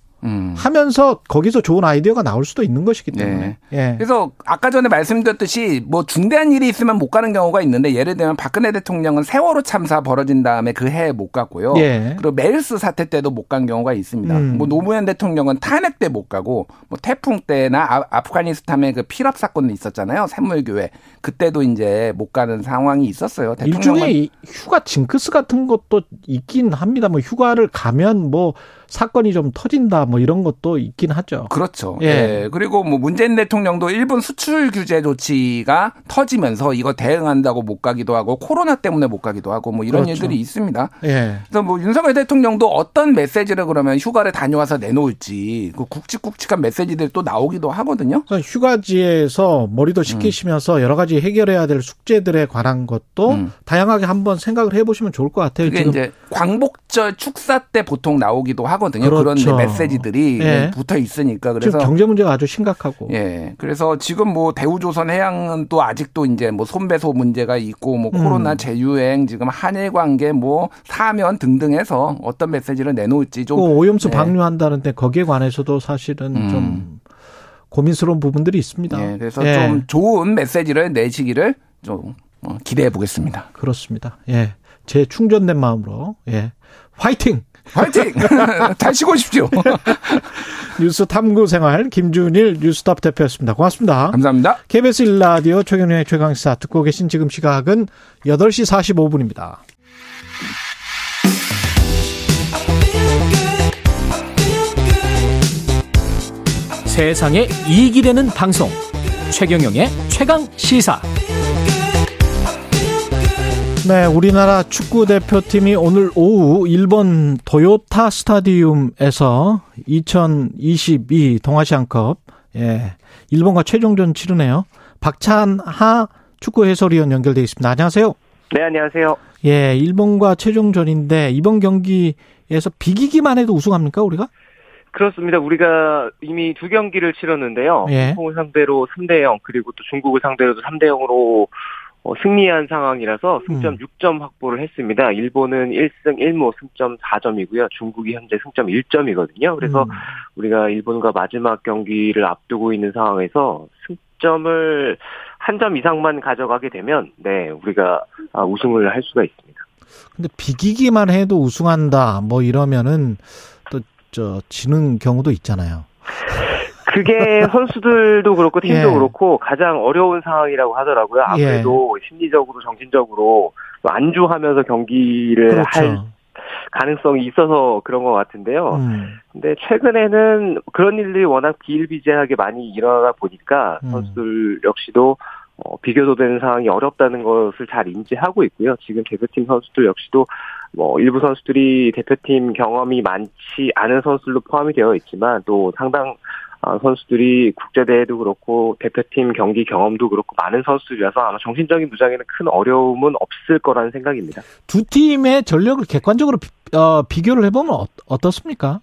하면서 거기서 좋은 아이디어가 나올 수도 있는 것이기 때문에. 예. 그래서 아까 전에 말씀드렸듯이 뭐 중대한 일이 있으면 못 가는 경우가 있는데 예를 들면 박근혜 대통령은 세월호 참사 벌어진 다음에 그 해에 못 갔고요. 예. 그리고 메르스 사태 때도 못 간 경우가 있습니다. 뭐 노무현 대통령은 탄핵 때 못 가고 뭐 태풍 때나 아프가니스탄의 그 피랍 사건도 있었잖아요. 샘물교회. 그때도 이제 못 가는 상황이 있었어요. 일종의 휴가 징크스 같은 것도 있긴 합니다. 뭐 휴가를 가면 뭐 사건이 좀 터진다 뭐 이런 것도 있긴 하죠. 그렇죠. 예. 예. 그리고 뭐 문재인 대통령도 일본 수출 규제 조치가 터지면서 이거 대응한다고 못 가기도 하고 코로나 때문에 못 가기도 하고 뭐 이런 일들이 있습니다. 예. 그래서 뭐 윤석열 대통령도 어떤 메시지를 그러면 휴가를 다녀와서 내놓을지 그 굵직굵직한 메시지들이 또 나오기도 하거든요. 그러니까 휴가지에서 머리도 식히시면서 여러 가지 해결해야 될 숙제들에 관한 것도 다양하게 한번 생각을 해보시면 좋을 것 같아요. 그게 지금. 이제 광복절 축사 때 보통 나오기도 하고. 거든요. 그렇죠. 그런 메시지들이 붙어 있으니까 그래서 지금 경제 문제가 아주 심각하고. 예. 그래서 지금 뭐 대우조선 해양은 또 아직도 이제 뭐 손배소 문제가 있고 뭐 코로나 재유행 지금 한일 관계 뭐 사면 등등해서 어떤 메시지를 내놓을지 좀 오염수 방류한다는데 거기에 관해서도 사실은 좀 고민스러운 부분들이 있습니다. 예. 그래서 좀 좋은 메시지를 내시기를 좀 기대해 보겠습니다. 그렇습니다. 예. 제 충전된 마음으로 화이팅. 화이팅! 잘 쉬고 오십시오. 뉴스 탐구생활 김준일 뉴스톱 대표였습니다. 고맙습니다. 감사합니다. KBS 1라디오 최경영의 최강시사 듣고 계신 지금 시각은 8시 45분입니다. 세상에 이익이 되는 방송 최경영의 최강시사. 네, 우리나라 축구 대표팀이 오늘 오후 일본 도요타 스타디움에서 2022 동아시안컵 일본과 최종전 치르네요. 박찬하 축구 해설위원 연결돼 있습니다. 안녕하세요. 네, 안녕하세요. 예, 일본과 최종전인데 이번 경기에서 비기기만 해도 우승합니까, 우리가? 그렇습니다. 우리가 이미 두 경기를 치렀는데요. 예. 홍콩을 상대로 3-0, 그리고 또 중국을 상대로도 3-0으로 승리한 상황이라서 승점 6점 확보를 했습니다. 일본은 1승 1무 승점 4점이고요. 중국이 현재 승점 1점이거든요. 그래서 우리가 일본과 마지막 경기를 앞두고 있는 상황에서 승점을 한 점 이상만 가져가게 되면 네, 우리가 우승을 할 수가 있습니다. 근데 비기기만 해도 우승한다. 뭐 이러면은 또 지는 경우도 있잖아요. 그게 선수들도 그렇고 팀도 예. 그렇고 가장 어려운 상황이라고 하더라고요. 아무래도 예. 심리적으로 정신적으로 안주하면서 경기를 그렇죠. 할 가능성이 있어서 그런 것 같은데요. 근데 최근에는 그런 일들이 워낙 비일비재하게 많이 일어나다 보니까 선수들 역시도 비교도 되는 상황이 어렵다는 것을 잘 인지하고 있고요. 지금 대표팀 선수들 역시도 일부 선수들이 대표팀 경험이 많지 않은 선수들로 포함이 되어 있지만 또 상당 선수들이 국제대회도 그렇고 대표팀 경기 경험도 그렇고 많은 선수들이라서 아마 정신적인 부상에는 큰 어려움은 없을 거라는 생각입니다. 두 팀의 전력을 객관적으로 비교를 해보면 어떻습니까?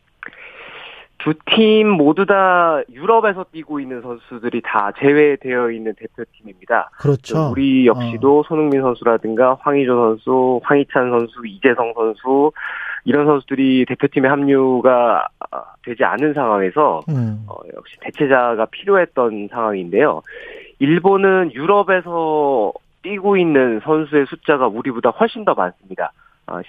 두 팀 모두 다 유럽에서 뛰고 있는 선수들이 다 제외되어 있는 대표팀입니다. 그렇죠. 우리 역시도 손흥민 선수라든가 황의조 선수, 황희찬 선수, 이재성 선수 이런 선수들이 대표팀에 합류가 되지 않은 상황에서 역시 대체자가 필요했던 상황인데요. 일본은 유럽에서 뛰고 있는 선수의 숫자가 우리보다 훨씬 더 많습니다.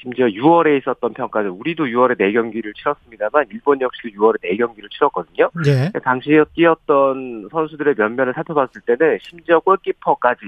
심지어 6월에 있었던 평가전, 우리도 6월에 4경기를 치렀습니다만 일본 역시 6월에 4경기를 치렀거든요. 네. 당시에 뛰었던 선수들의 면면을 살펴봤을 때는 심지어 골키퍼까지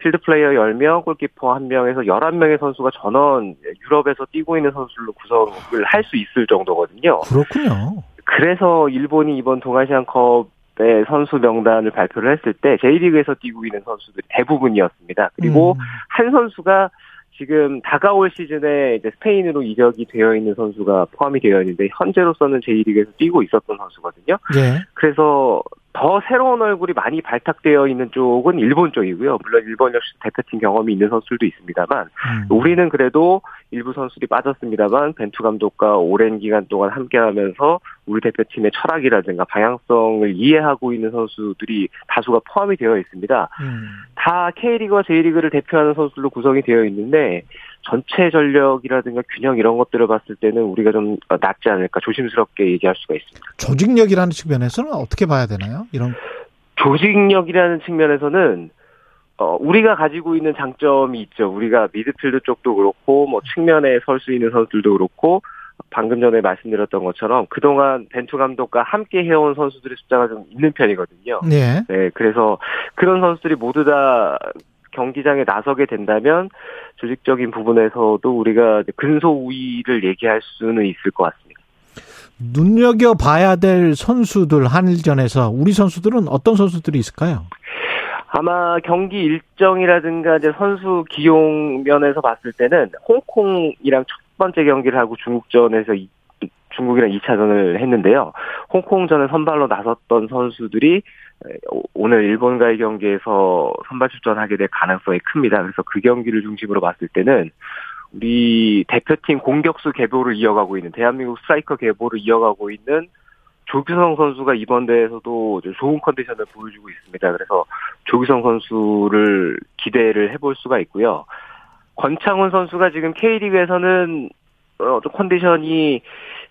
필드 플레이어 10명, 골키퍼 1명에서 11명의 선수가 전원 유럽에서 뛰고 있는 선수로 구성을 할 수 있을 정도거든요. 그렇군요. 그래서 일본이 이번 동아시안컵의 선수 명단을 발표를 했을 때 J리그에서 뛰고 있는 선수들이 대부분이었습니다. 그리고 한 선수가 지금 다가올 시즌에 이제 스페인으로 이적이 되어 있는 선수가 포함이 되어 있는데 현재로서는 J리그에서 뛰고 있었던 선수거든요. 예. 그래서 더 새로운 얼굴이 많이 발탁되어 있는 쪽은 일본 쪽이고요. 물론 일본 역시 대표팀 경험이 있는 선수들도 있습니다만 우리는 그래도 일부 선수들이 빠졌습니다만 벤투 감독과 오랜 기간 동안 함께하면서 우리 대표팀의 철학이라든가 방향성을 이해하고 있는 선수들이 다수가 포함이 되어 있습니다. 다 K리그와 J리그를 대표하는 선수들로 구성이 되어 있는데 전체 전력이라든가 균형 이런 것들을 봤을 때는 우리가 좀 낫지 않을까 조심스럽게 얘기할 수가 있습니다. 조직력이라는 측면에서는 어떻게 봐야 되나요? 이런 조직력이라는 측면에서는 우리가 가지고 있는 장점이 있죠. 우리가 미드필드 쪽도 그렇고 측면에 설 수 있는 선수들도 그렇고 방금 전에 말씀드렸던 것처럼 그동안 벤투 감독과 함께 해온 선수들의 숫자가 좀 있는 편이거든요. 네. 네, 그래서 그런 선수들이 모두 다 경기장에 나서게 된다면 조직적인 부분에서도 우리가 근소우위를 얘기할 수는 있을 것 같습니다. 눈여겨봐야 될 선수들, 한일전에서 우리 선수들은 어떤 선수들이 있을까요? 아마 경기 일정이라든가 이제 선수 기용 면에서 봤을 때는 홍콩이랑 첫 번째 경기를 하고 중국전에서 중국이랑 2차전을 했는데요. 홍콩전에 선발로 나섰던 선수들이 오늘 일본과의 경기에서 선발 출전하게 될 가능성이 큽니다. 그래서 그 경기를 중심으로 봤을 때는 우리 대표팀 공격수 계보를 이어가고 있는 대한민국 스트라이커 계보를 이어가고 있는 조규성 선수가 이번 대회에서도 좋은 컨디션을 보여주고 있습니다. 그래서 조규성 선수를 기대를 해볼 수가 있고요. 권창훈 선수가 지금 K리그에서는 좀 컨디션이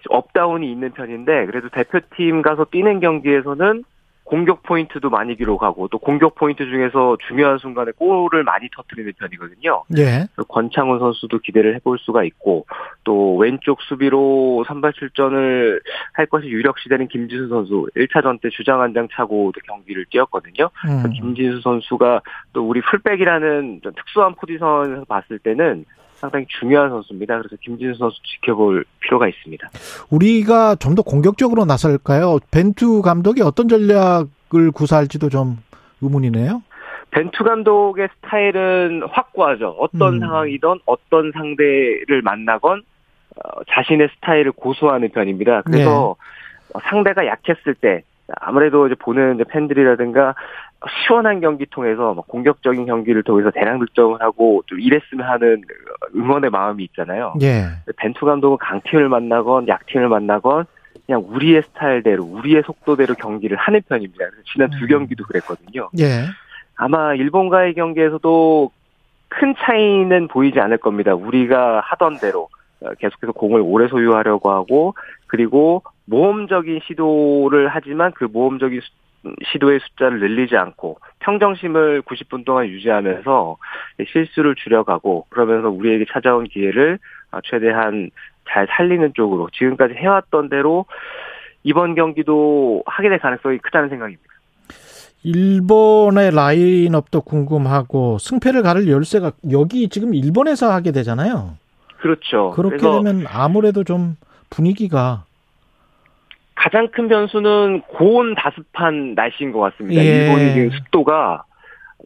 업다운이 있는 편인데 그래도 대표팀 가서 뛰는 경기에서는 공격 포인트도 많이 기록하고 또 공격 포인트 중에서 중요한 순간에 골을 많이 터뜨리는 편이거든요. 예. 권창훈 선수도 기대를 해볼 수가 있고 또 왼쪽 수비로 선발 출전을 할 것이 유력시되는 김진수 선수 1차전 때 주장 한 장 차고 경기를 뛰었거든요. 김진수 선수가 또 우리 풀백이라는 좀 특수한 포지션에서 봤을 때는 상당히 중요한 선수입니다. 그래서 김진수 선수 지켜볼 필요가 있습니다. 우리가 좀 더 공격적으로 나설까요? 벤투 감독이 어떤 전략을 구사할지도 좀 의문이네요. 벤투 감독의 스타일은 확고하죠. 어떤 상황이든 어떤 상대를 만나건 자신의 스타일을 고수하는 편입니다. 그래서 상대가 약했을 때 아무래도 이제 보는 이제 팬들이라든가 시원한 경기 통해서 막 공격적인 경기를 통해서 대량 득점을 하고 좀 이랬으면 하는 응원의 마음이 있잖아요. 예. 벤투 감독은 강팀을 만나건 약팀을 만나건 그냥 우리의 스타일대로 우리의 속도대로 경기를 하는 편입니다. 그래서 지난 두 경기도 그랬거든요. 예. 아마 일본과의 경기에서도 큰 차이는 보이지 않을 겁니다. 우리가 하던 대로 계속해서 공을 오래 소유하려고 하고 그리고 모험적인 시도를 하지만 그 모험적인 시도의 숫자를 늘리지 않고 평정심을 90분 동안 유지하면서 실수를 줄여가고 그러면서 우리에게 찾아온 기회를 최대한 잘 살리는 쪽으로 지금까지 해왔던 대로 이번 경기도 하게 될 가능성이 크다는 생각입니다. 일본의 라인업도 궁금하고 승패를 가를 열쇠가 여기 지금 일본에서 하게 되잖아요. 그렇죠. 그렇게 되면 아무래도 좀 분위기가 가장 큰 변수는 고온 다습한 날씨인 것 같습니다. 예. 일본이 지금 습도가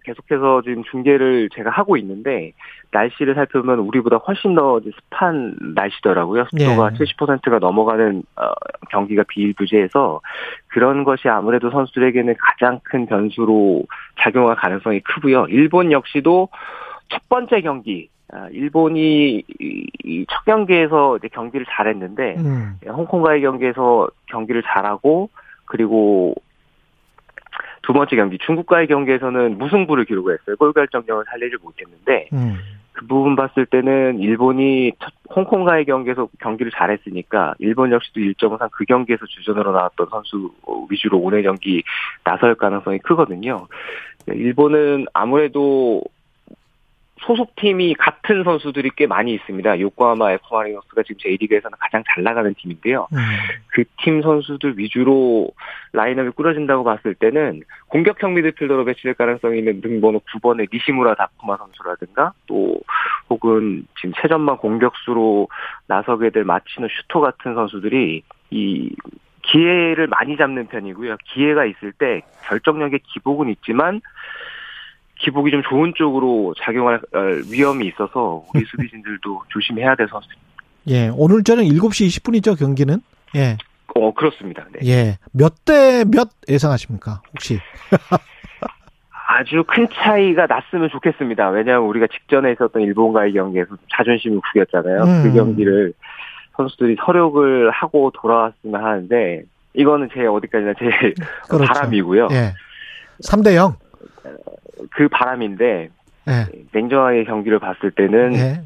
계속해서 지금 중계를 제가 하고 있는데 날씨를 살펴보면 우리보다 훨씬 더 습한 날씨더라고요. 습도가 예. 70%가 넘어가는 경기가 비일부재해서 그런 것이 아무래도 선수들에게는 가장 큰 변수로 작용할 가능성이 크고요. 일본 역시도 첫 번째 경기. 일본이 첫 경기에서 이제 경기를 잘했는데 홍콩과의 경기에서 경기를 잘하고 그리고 두 번째 경기 중국과의 경기에서는 무승부를 기록했어요. 골결정력을 살리지 못했는데 그 부분 봤을 때는 일본이 홍콩과의 경기에서 경기를 잘했으니까 일본 역시도 1.5상 그 경기에서 주전으로 나왔던 선수 위주로 오늘 경기 나설 가능성이 크거든요. 일본은 아무래도 소속팀이 같은 선수들이 꽤 많이 있습니다. 요코하마 F마리노스가 지금 J리그에서는 가장 잘 나가는 팀인데요. 그 팀 선수들 위주로 라인업이 꾸려진다고 봤을 때는 공격형 미드필더로 배치될 가능성이 있는 등번호 9번의 니시무라 다쿠마 선수라든가 또 혹은 지금 최전방 공격수로 나서게 될 마치노 슈토 같은 선수들이 이 기회를 많이 잡는 편이고요. 기회가 있을 때 결정력의 기복은 있지만 기복이 좀 좋은 쪽으로 작용할 위험이 있어서 우리 수비진들도 조심해야 돼서. 예, 오늘 저녁 7시 20분이죠, 경기는? 예. 그렇습니다. 네. 예. 몇 대 몇 예상하십니까, 혹시? 아주 큰 차이가 났으면 좋겠습니다. 왜냐하면 우리가 직전에 있었던 일본과의 경기에서 자존심이 구겼잖아요. 그 경기를 선수들이 서력을 하고 돌아왔으면 하는데, 이거는 제 어디까지나 제 그렇죠. 바람이고요. 예. 3대0. 그 바람인데 네. 냉정하게 경기를 봤을 때는 네.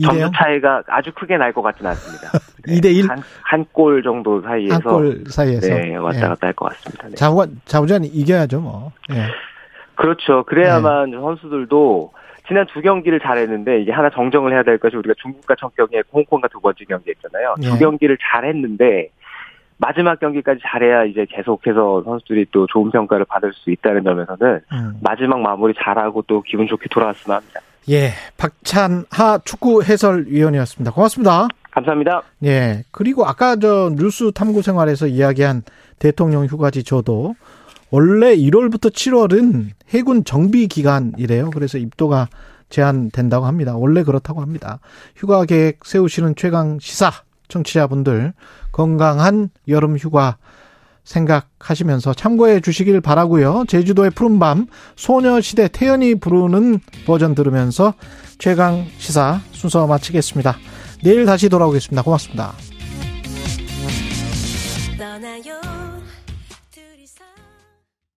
점수 차이가 아주 크게 날 것 같지는 않습니다. 2대1? 한 골 정도 사이에서, 네, 왔다 네. 갔다 할 것 같습니다. 네. 좌우전 이겨야죠. 뭐. 네. 그렇죠. 그래야만 네. 선수들도 지난 두 경기를 잘했는데 이게 하나 정정을 해야 될 것이 우리가 중국과 첫 경기에 홍콩과 두 번째 경기 했잖아요. 네. 두 경기를 잘했는데 마지막 경기까지 잘해야 이제 계속해서 선수들이 또 좋은 평가를 받을 수 있다는 점에서는 마지막 마무리 잘하고 또 기분 좋게 돌아왔으면 합니다. 예, 박찬하 축구 해설위원이었습니다. 고맙습니다. 감사합니다. 예, 그리고 아까 저 뉴스 탐구 생활에서 이야기한 대통령 휴가지 저도 원래 1월부터 7월은 해군 정비 기간이래요. 그래서 입도가 제한된다고 합니다. 원래 그렇다고 합니다. 휴가 계획 세우시는 최강 시사. 청취자분들 건강한 여름휴가 생각하시면서 참고해 주시길 바라고요. 제주도의 푸른밤 소녀시대 태연이 부르는 버전 들으면서 최강시사 순서 마치겠습니다. 내일 다시 돌아오겠습니다. 고맙습니다.